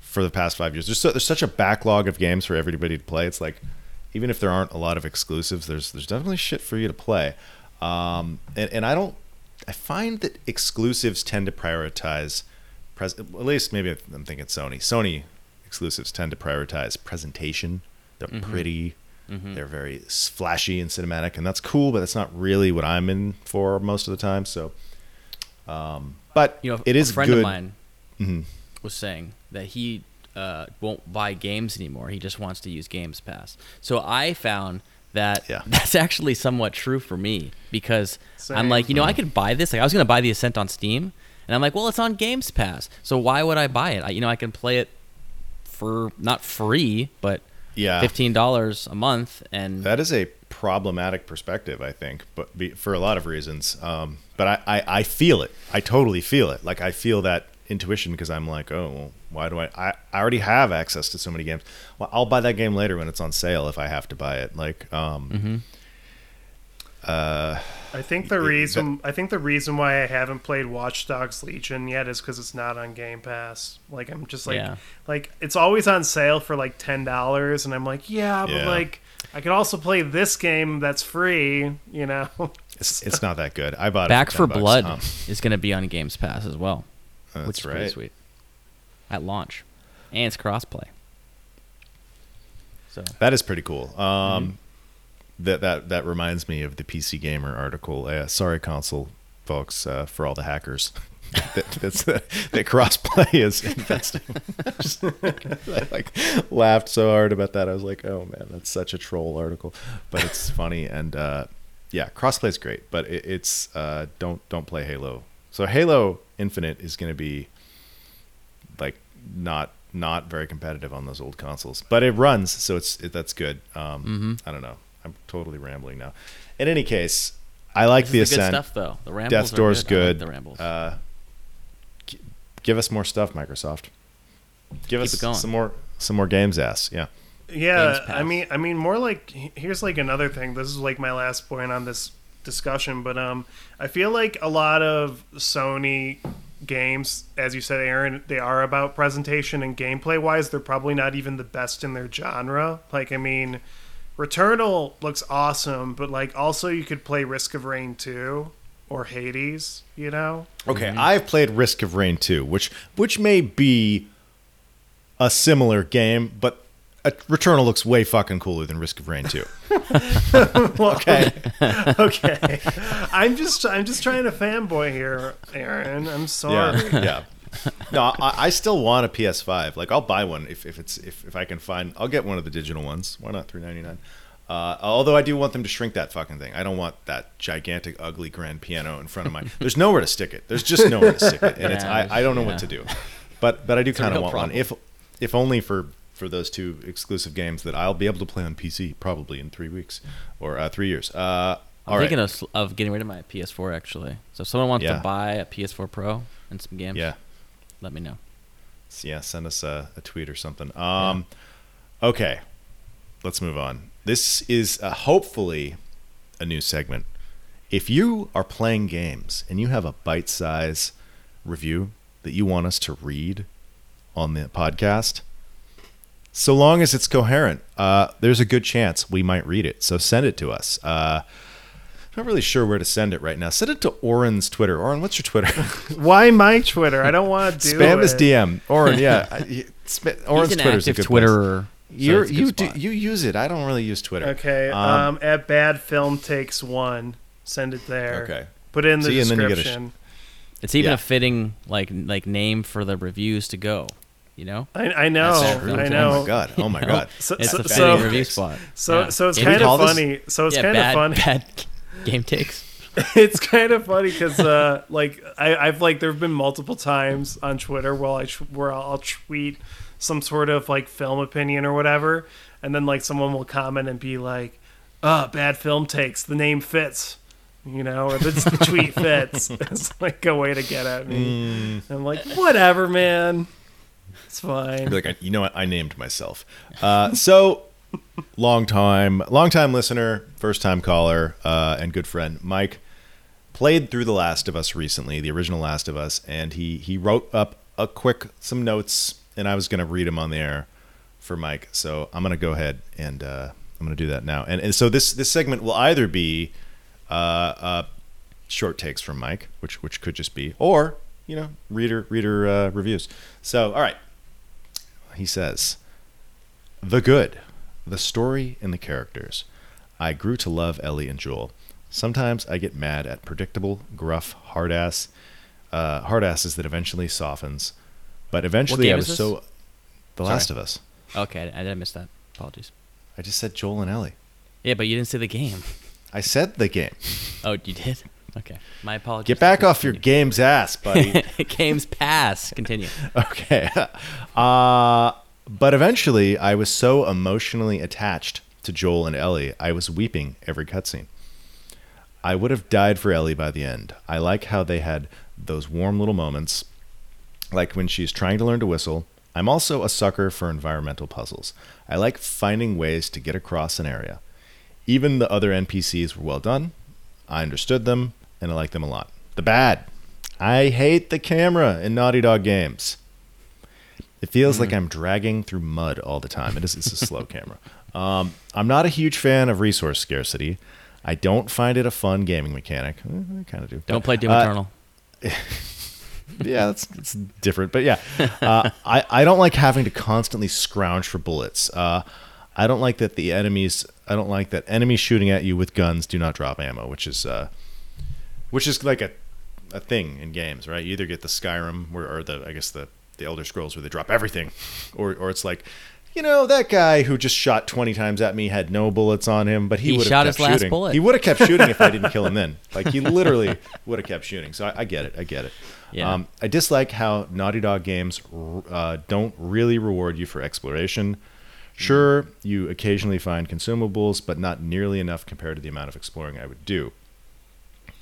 for the past 5 years. There's such a backlog of games for everybody to play. It's like even if there aren't a lot of exclusives, there's definitely shit for you to play. I find that exclusives tend to prioritize. At least maybe I'm thinking Sony. Sony exclusives tend to prioritize presentation. They're pretty. Mm-hmm. They're very flashy and cinematic, and that's cool, but that's not really what I'm in for most of the time. So, but you know, it is good. A friend of mine was saying that he won't buy games anymore. He just wants to use Games Pass. So I found that that's actually somewhat true for me because I'm like, you know, I could buy this. Like I was going to buy The Ascent on Steam. And I'm like, well, it's on Games Pass, so why would I buy it? I can play it for not free, but $15 a month, and that is a problematic perspective, I think, but for a lot of reasons. But I feel it. I totally feel it. Like I feel that intuition because I'm like, oh, well, why do I already have access to so many games. Well, I'll buy that game later when it's on sale if I have to buy it. Like, I think the reason why I haven't played Watch Dogs Legion yet is because it's not on Game Pass. Like I'm just like it's always on sale for like $10, and I'm like but like I could also play this game that's free. You know, it's not that good. I bought Back it for $10. Blood is going to be on Games Pass as well, which is pretty sweet at launch, and it's crossplay. So that is pretty cool. That reminds me of the PC Gamer article. Sorry, console folks, for all the hackers. that crossplay is investing. I laughed so hard about that. I was like, oh man, that's such a troll article, but it's funny. And crossplay is great, but it's don't play Halo. So Halo Infinite is going to be like not very competitive on those old consoles, but it runs, so that's good. I don't know. I'm totally rambling now. In any case, I like The Ascent. Good stuff, though. The rambles Death's Door's good. Like the rambles. Give us more stuff, Microsoft. Give us some more games, ass. Yeah. Yeah. I mean, more like here's like another thing. This is like my last point on this discussion, but I feel like a lot of Sony games, as you said, Aaron, they are about presentation, and gameplay wise, they're probably not even the best in their genre. Like, I mean, Returnal looks awesome, but like also you could play Risk of Rain 2 or Hades, you know? Okay, I've played Risk of Rain 2, which may be a similar game, but Returnal looks way fucking cooler than Risk of Rain 2. Okay. I'm just trying to fanboy here, Aaron. I'm sorry. Yeah. No, I still want a PS5. Like I'll buy one if I can find. I'll get one of the digital ones. Why not $3.99? Although I do want them to shrink that fucking thing. I don't want that gigantic, ugly grand piano in front of my. There's nowhere to stick it. There's just nowhere to stick it, and it's I don't know what to do. But I do kind of want one. If only for those two exclusive games that I'll be able to play on PC probably in 3 weeks or 3 years. I'm thinking of getting rid of my PS4 actually. So if someone wants to buy a PS4 Pro and some games, let me know. Yeah, send us a tweet or something. Okay, let's move on. This is hopefully a new segment. If you are playing games and you have a bite-size review that you want us to read on the podcast, so long as it's coherent, there's a good chance we might read it. So send it to us. Not really sure where to send it right now. Send it to Oren's Twitter. Oren, what's your Twitter? Why my Twitter? I don't want to do spam it. Spam his DM. Oren, yeah. Oren's Twitter is a good Twitterer. You use it. I don't really use Twitter. Okay. At Bad Film Takes One. Send it there. Okay. Put it in the description. It's even a fitting like name for the reviews to go. You know? I know. I know. Oh my god. Oh my god. It's a fitting review spot. So it's kind of funny. Bad game takes. It's kind of funny because I've there have been multiple times on Twitter where I'll tweet some sort of like film opinion or whatever, and then like someone will comment and be like, Bad Film Takes, the name fits, you know, or the tweet fits. It's like a way to get at me. I'm like, whatever, man, it's fine. I'd be like, you know what, I named myself. So long time listener, first time caller, and good friend Mike played through The Last of Us recently, the original Last of Us, and he wrote up some notes. And I was going to read them on the air for Mike. So I'm going to go ahead and I'm going to do that now. And so this segment will either be short takes from Mike, which could just be, or, you know, reader reviews. So, all right. He says, the good, the story and the characters. I grew to love Ellie and Joel. Sometimes I get mad at predictable, gruff, hard asses that eventually softens. But eventually I was so... The Last of Us. Okay, I missed that. Apologies. I just said Joel and Ellie. Yeah, but you didn't say the game. I said the game. Oh, you did? Okay. My apologies. Get back off your game's ass, buddy. Game's pass. Continue. Okay. But eventually I was so emotionally attached to Joel and Ellie, I was weeping every cutscene. I would have died for Ellie by the end. I like how they had those warm little moments... Like when she's trying to learn to whistle. I'm also a sucker for environmental puzzles. I like finding ways to get across an area. Even the other NPCs were well done. I understood them, and I like them a lot. The bad. I hate the camera in Naughty Dog games. It feels like I'm dragging through mud all the time. It's a slow camera. I'm not a huge fan of resource scarcity. I don't find it a fun gaming mechanic. I kind of do. Don't play Doom Eternal. Yeah, that's different, but yeah. I don't like having to constantly scrounge for bullets. I don't like that enemies shooting at you with guns do not drop ammo, which is like a thing in games, right? You either get the Skyrim or the Elder Scrolls where they drop everything, or it's like, you know, that guy who just shot 20 times at me had no bullets on him, but he would have kept shooting. Last bullet. He would have kept shooting if I didn't kill him then. Like, he literally would have kept shooting. So I get it. Yeah. I dislike how Naughty Dog games don't really reward you for exploration. Sure, you occasionally find consumables, but not nearly enough compared to the amount of exploring I would do.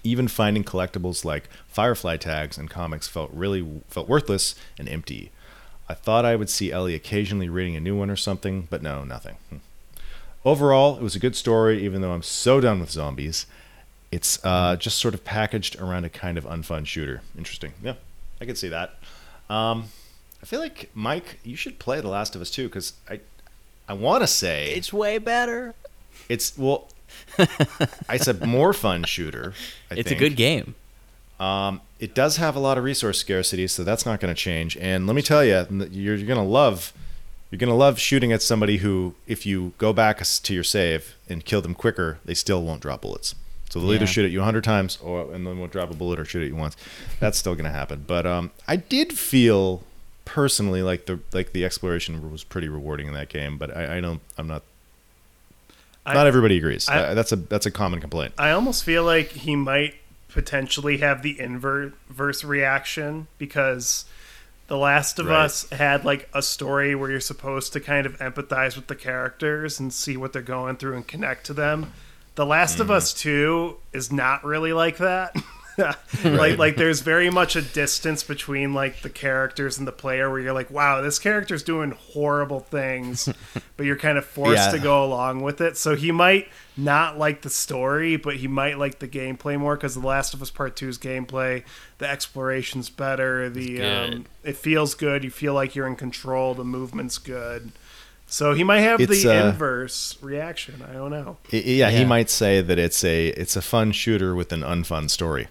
Even finding collectibles like Firefly tags and comics felt worthless and empty. I thought I would see Ellie occasionally reading a new one or something, but no, nothing. Overall, it was a good story, even though I'm so done with zombies. It's just sort of packaged around a kind of unfun shooter. Interesting. Yeah, I can see that. I feel like, Mike, you should play The Last of Us 2, because I want to say... It's way better. It's, well, it's a more fun shooter, I think. A good game. It does have a lot of resource scarcity, so that's not going to change. And let me tell you, you're going to love shooting at somebody who, if you go back to your save and kill them quicker, they still won't drop bullets. So they'll either shoot at you 100 times and then won't drop a bullet, or shoot at you once. That's still going to happen. But I did feel personally like the exploration was pretty rewarding in that game. But not everybody agrees. That's a common complaint. I almost feel like he might potentially have the inverse reaction, because The Last of Us had like a story where you're supposed to kind of empathize with the characters and see what they're going through and connect to them. The Last of Us 2 is not really like that. Like there's very much a distance between like the characters and the player, where you're like, wow, this character's doing horrible things, but you're kind of forced to go along with it. So he might not like the story, but he might like the gameplay more, because The Last of Us Part 2's gameplay, the exploration's better, it feels good, you feel like you're in control, the movement's good. So he might have the inverse reaction. I don't know. Yeah, he might say that it's a fun shooter with an unfun story.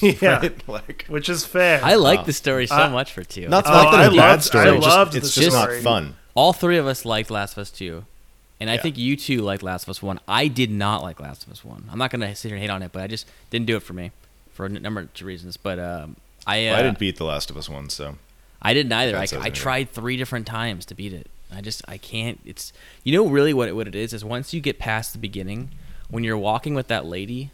Yeah, right? Which is fair. I like the story so much for 2. Not that it's a bad story. I loved the story. It's just not fun. All three of us liked Last of Us 2, and I think you two liked Last of Us 1. I did not like Last of Us 1. I'm not going to sit here and hate on it, but I just didn't do it for me for a number of reasons. But I didn't beat The Last of Us 1, so... I didn't either. I tried 3 different times to beat it. I can't. It's, you know, really what it is once you get past the beginning, when you're walking with that lady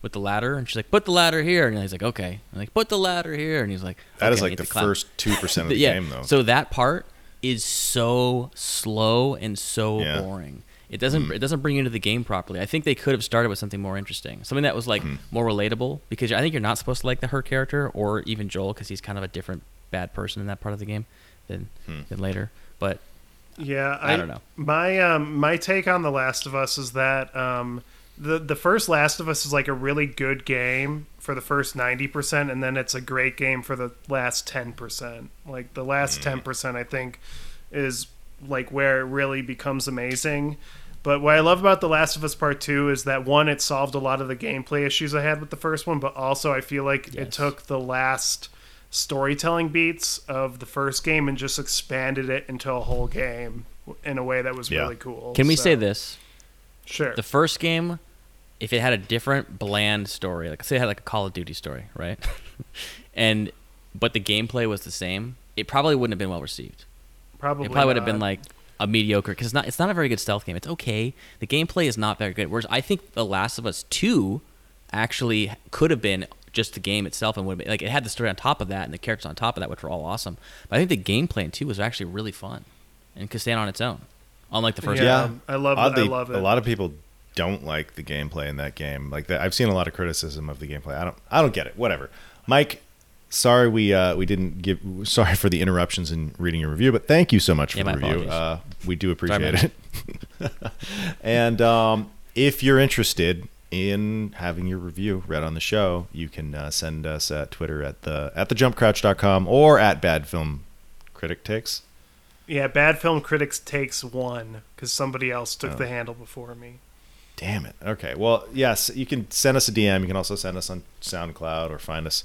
with the ladder, and she's like, put the ladder here, and he's like, okay, I'm like, put the ladder here, and he's like, okay, that is like the first 2% of the game though. So that part is so slow and so boring. It doesn't bring you into the game properly. I think they could have started with something more interesting, something that was like more relatable, because I think you're not supposed to like her character or even Joel, because he's kind of a different bad person in that part of the game than later, but. Yeah, I don't know. My take on The Last of Us is that the first Last of Us is like a really good game for the first 90%, and then it's a great game for the last 10%. Like the last 10%, I think, is like where it really becomes amazing. But what I love about The Last of Us Part 2 is that, one, it solved a lot of the gameplay issues I had with the first one, but also I feel like it took the last storytelling beats of the first game and just expanded it into a whole game in a way that was really cool. Can we say this? Sure. The first game, if it had a different bland story, like say it had like a Call of Duty story, right? but the gameplay was the same, it probably wouldn't have been well received. Probably would have been like a mediocre, because it's not a very good stealth game. It's okay. The gameplay is not very good. Whereas I think The Last of Us 2 actually could have been just the game itself, and would be like, it had the story on top of that and the characters on top of that, which were all awesome. But I think the gameplay in 2 was actually really fun and could stand on its own, unlike the first one. I love it. A lot of people don't like the gameplay in that game. Like that, I've seen a lot of criticism of the gameplay. I don't get it. Whatever. Mike, sorry we didn't give. Sorry for the interruptions in reading your review, but thank you so much for the review. We do appreciate it. And if you're interested in having your review read on the show, you can send us at Twitter at thejumpcrouch.com or at Bad Film Critic Takes. Yeah, Bad Film Critics Takes 1, because somebody else took the handle before me. Damn it. Okay, well, yes, you can send us a DM. You can also send us on SoundCloud or find us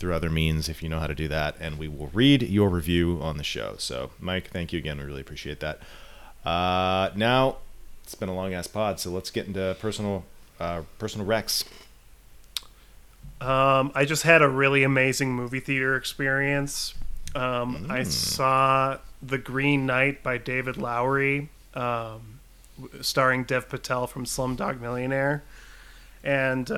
through other means if you know how to do that, and we will read your review on the show. So, Mike, thank you again. We really appreciate that. Now, it's been a long-ass pod, so let's get into personal recs. I just had a really amazing movie theater experience. I saw The Green Knight by David Lowery, starring Dev Patel from Slumdog Millionaire. And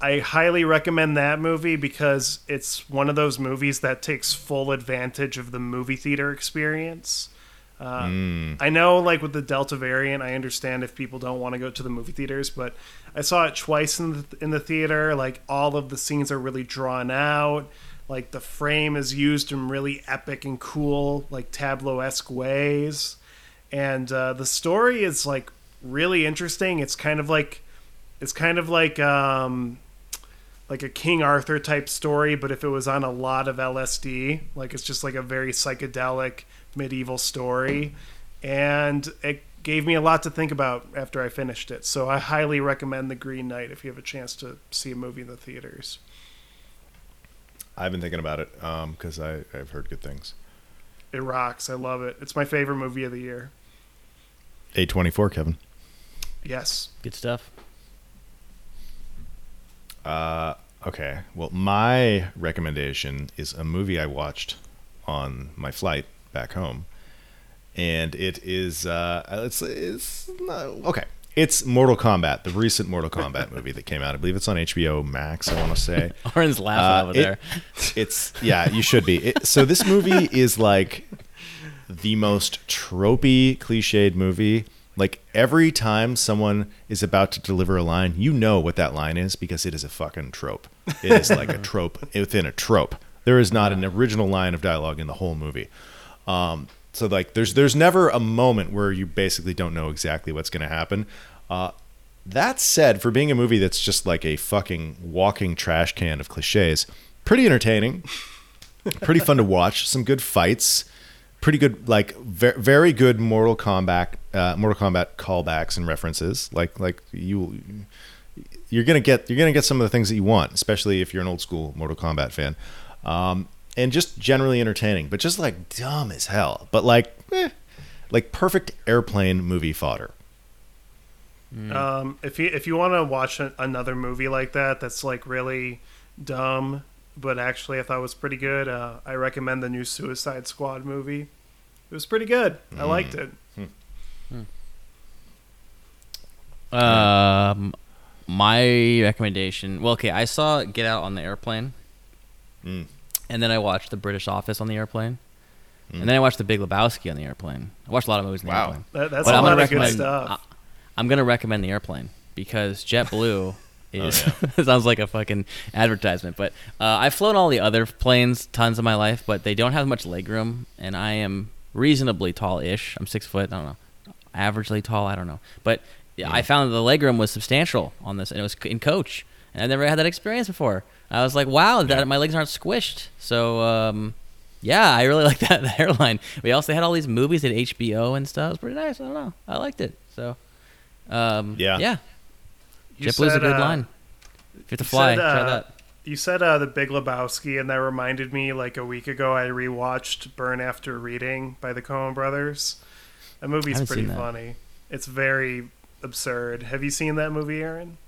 I highly recommend that movie because it's one of those movies that takes full advantage of the movie theater experience. I know, like with the Delta variant, I understand if people don't want to go to the movie theaters, but I saw it twice in the theater. Like all of the scenes are really drawn out. Like the frame is used in really epic and cool, like tableau-esque ways. And the story is like really interesting. It's kind of like a King Arthur type story, but if it was on a lot of LSD, like it's just like a very psychedelic medieval story, and it gave me a lot to think about after I finished it. So I highly recommend The Green Knight if you have a chance to see a movie in the theaters. I've been thinking about it because I've heard good things. It rocks. I love it. It's my favorite movie of the year. A24, Kevin. Yes. Good stuff. Okay. Well, my recommendation is a movie I watched on my flight back home, and it is it's Mortal Kombat, the recent Mortal Kombat movie that came out. I believe it's on HBO Max, I want to say. Oren's laughing over there. It's you should be. So this movie is like the most tropey, cliched movie. Like every time someone is about to deliver a line, you know what that line is because it is a fucking trope. It is like a trope within a trope. There is not an original line of dialogue in the whole movie. So like there's never a moment where you basically don't know exactly what's going to happen. That said, for being a movie that's just like a fucking walking trash can of cliches, pretty entertaining, pretty fun to watch, some good fights, pretty good, like very good Mortal Kombat callbacks and references. Like you're gonna get some of the things that you want, especially if you're an old school Mortal Kombat fan. And just generally entertaining, but just like dumb as hell. But like perfect airplane movie fodder. If you want to watch another movie like that, that's like really dumb, but actually I thought it was pretty good. I recommend the new Suicide Squad movie. It was pretty good. I liked it. My recommendation. Well, okay, I saw Get Out on the airplane, and then I watched The British Office on the airplane. And then I watched The Big Lebowski on the airplane. I watched a lot of movies on the airplane. That's a lot of good stuff. I'm going to recommend the airplane because JetBlue is sounds like a fucking advertisement. But I've flown all the other planes tons of my life, but they don't have much legroom, and I am reasonably tall-ish. I'm 6 foot, I don't know. Averagely tall, I don't know. But I found that the legroom was substantial on this, and it was in coach. And I've never had that experience before. I was like, wow, my legs aren't squished. So, yeah, I really like that airline. We also had all these movies at HBO and stuff. It was pretty nice. I don't know. I liked it. So... Yeah. JetBlue's a good line. If you have to fly, try that. You said The Big Lebowski, and that reminded me, like a week ago, I rewatched Burn After Reading by the Coen brothers. That movie's pretty funny. It's very absurd. Have you seen that movie, Aaron?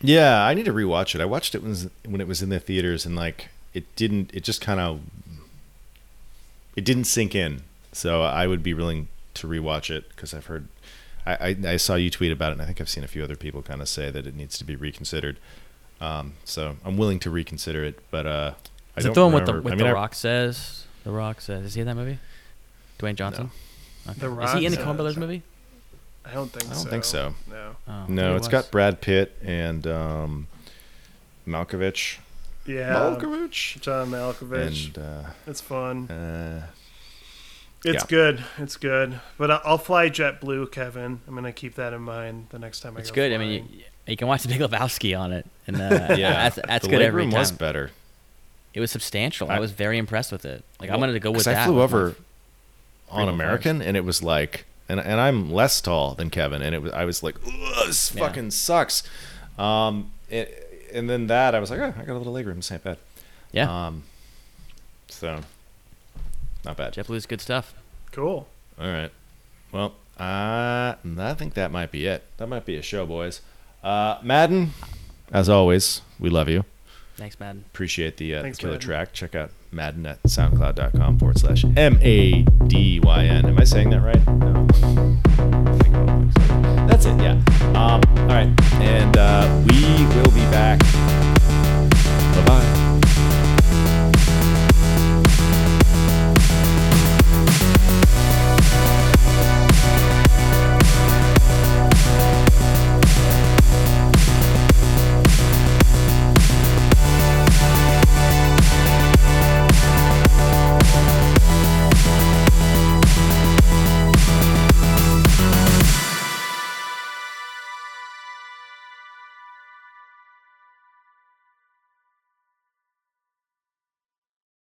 Yeah, I need to rewatch it. I watched it when it was in the theaters, and like it didn't sink in. So I would be willing to rewatch it because I've heard. I saw you tweet about it, and I think I've seen a few other people kind of say that it needs to be reconsidered. So I'm willing to reconsider it, but I don't remember. Is it the one with The Rock says? The Rock says. Is he in that movie? Dwayne Johnson? No. Okay. The Rock, is he in the Coen Brothers movie? I don't think so. No. Oh, no, it's got Brad Pitt and Malkovich. Yeah. Malkovich? John Malkovich. And, it's fun. It's good. It's good. But I'll fly JetBlue, Kevin. I'm going to keep that in mind the next time I go. It's good. Flying. I mean, you can watch The Big Lebowski on it. And that's good every time. The legroom was better. It was substantial. I was very impressed with it. Like, I'm going to go with that. I flew over on American, and it was like, and I'm less tall than Kevin, and I was like, this fucking sucks. And then that, I was like, I got a little legroom. It's not bad. Yeah. So... Not bad. JetBlue's good stuff. Cool. All right. Well, I think that might be it. That might be a show, boys. Madden, as always, we love you. Thanks, Madden. Appreciate the killer Madden. Track. Check out Madden at soundcloud.com/MADYN. Am I saying that right? No. That's it, yeah. All right. And we will be back. Bye-bye.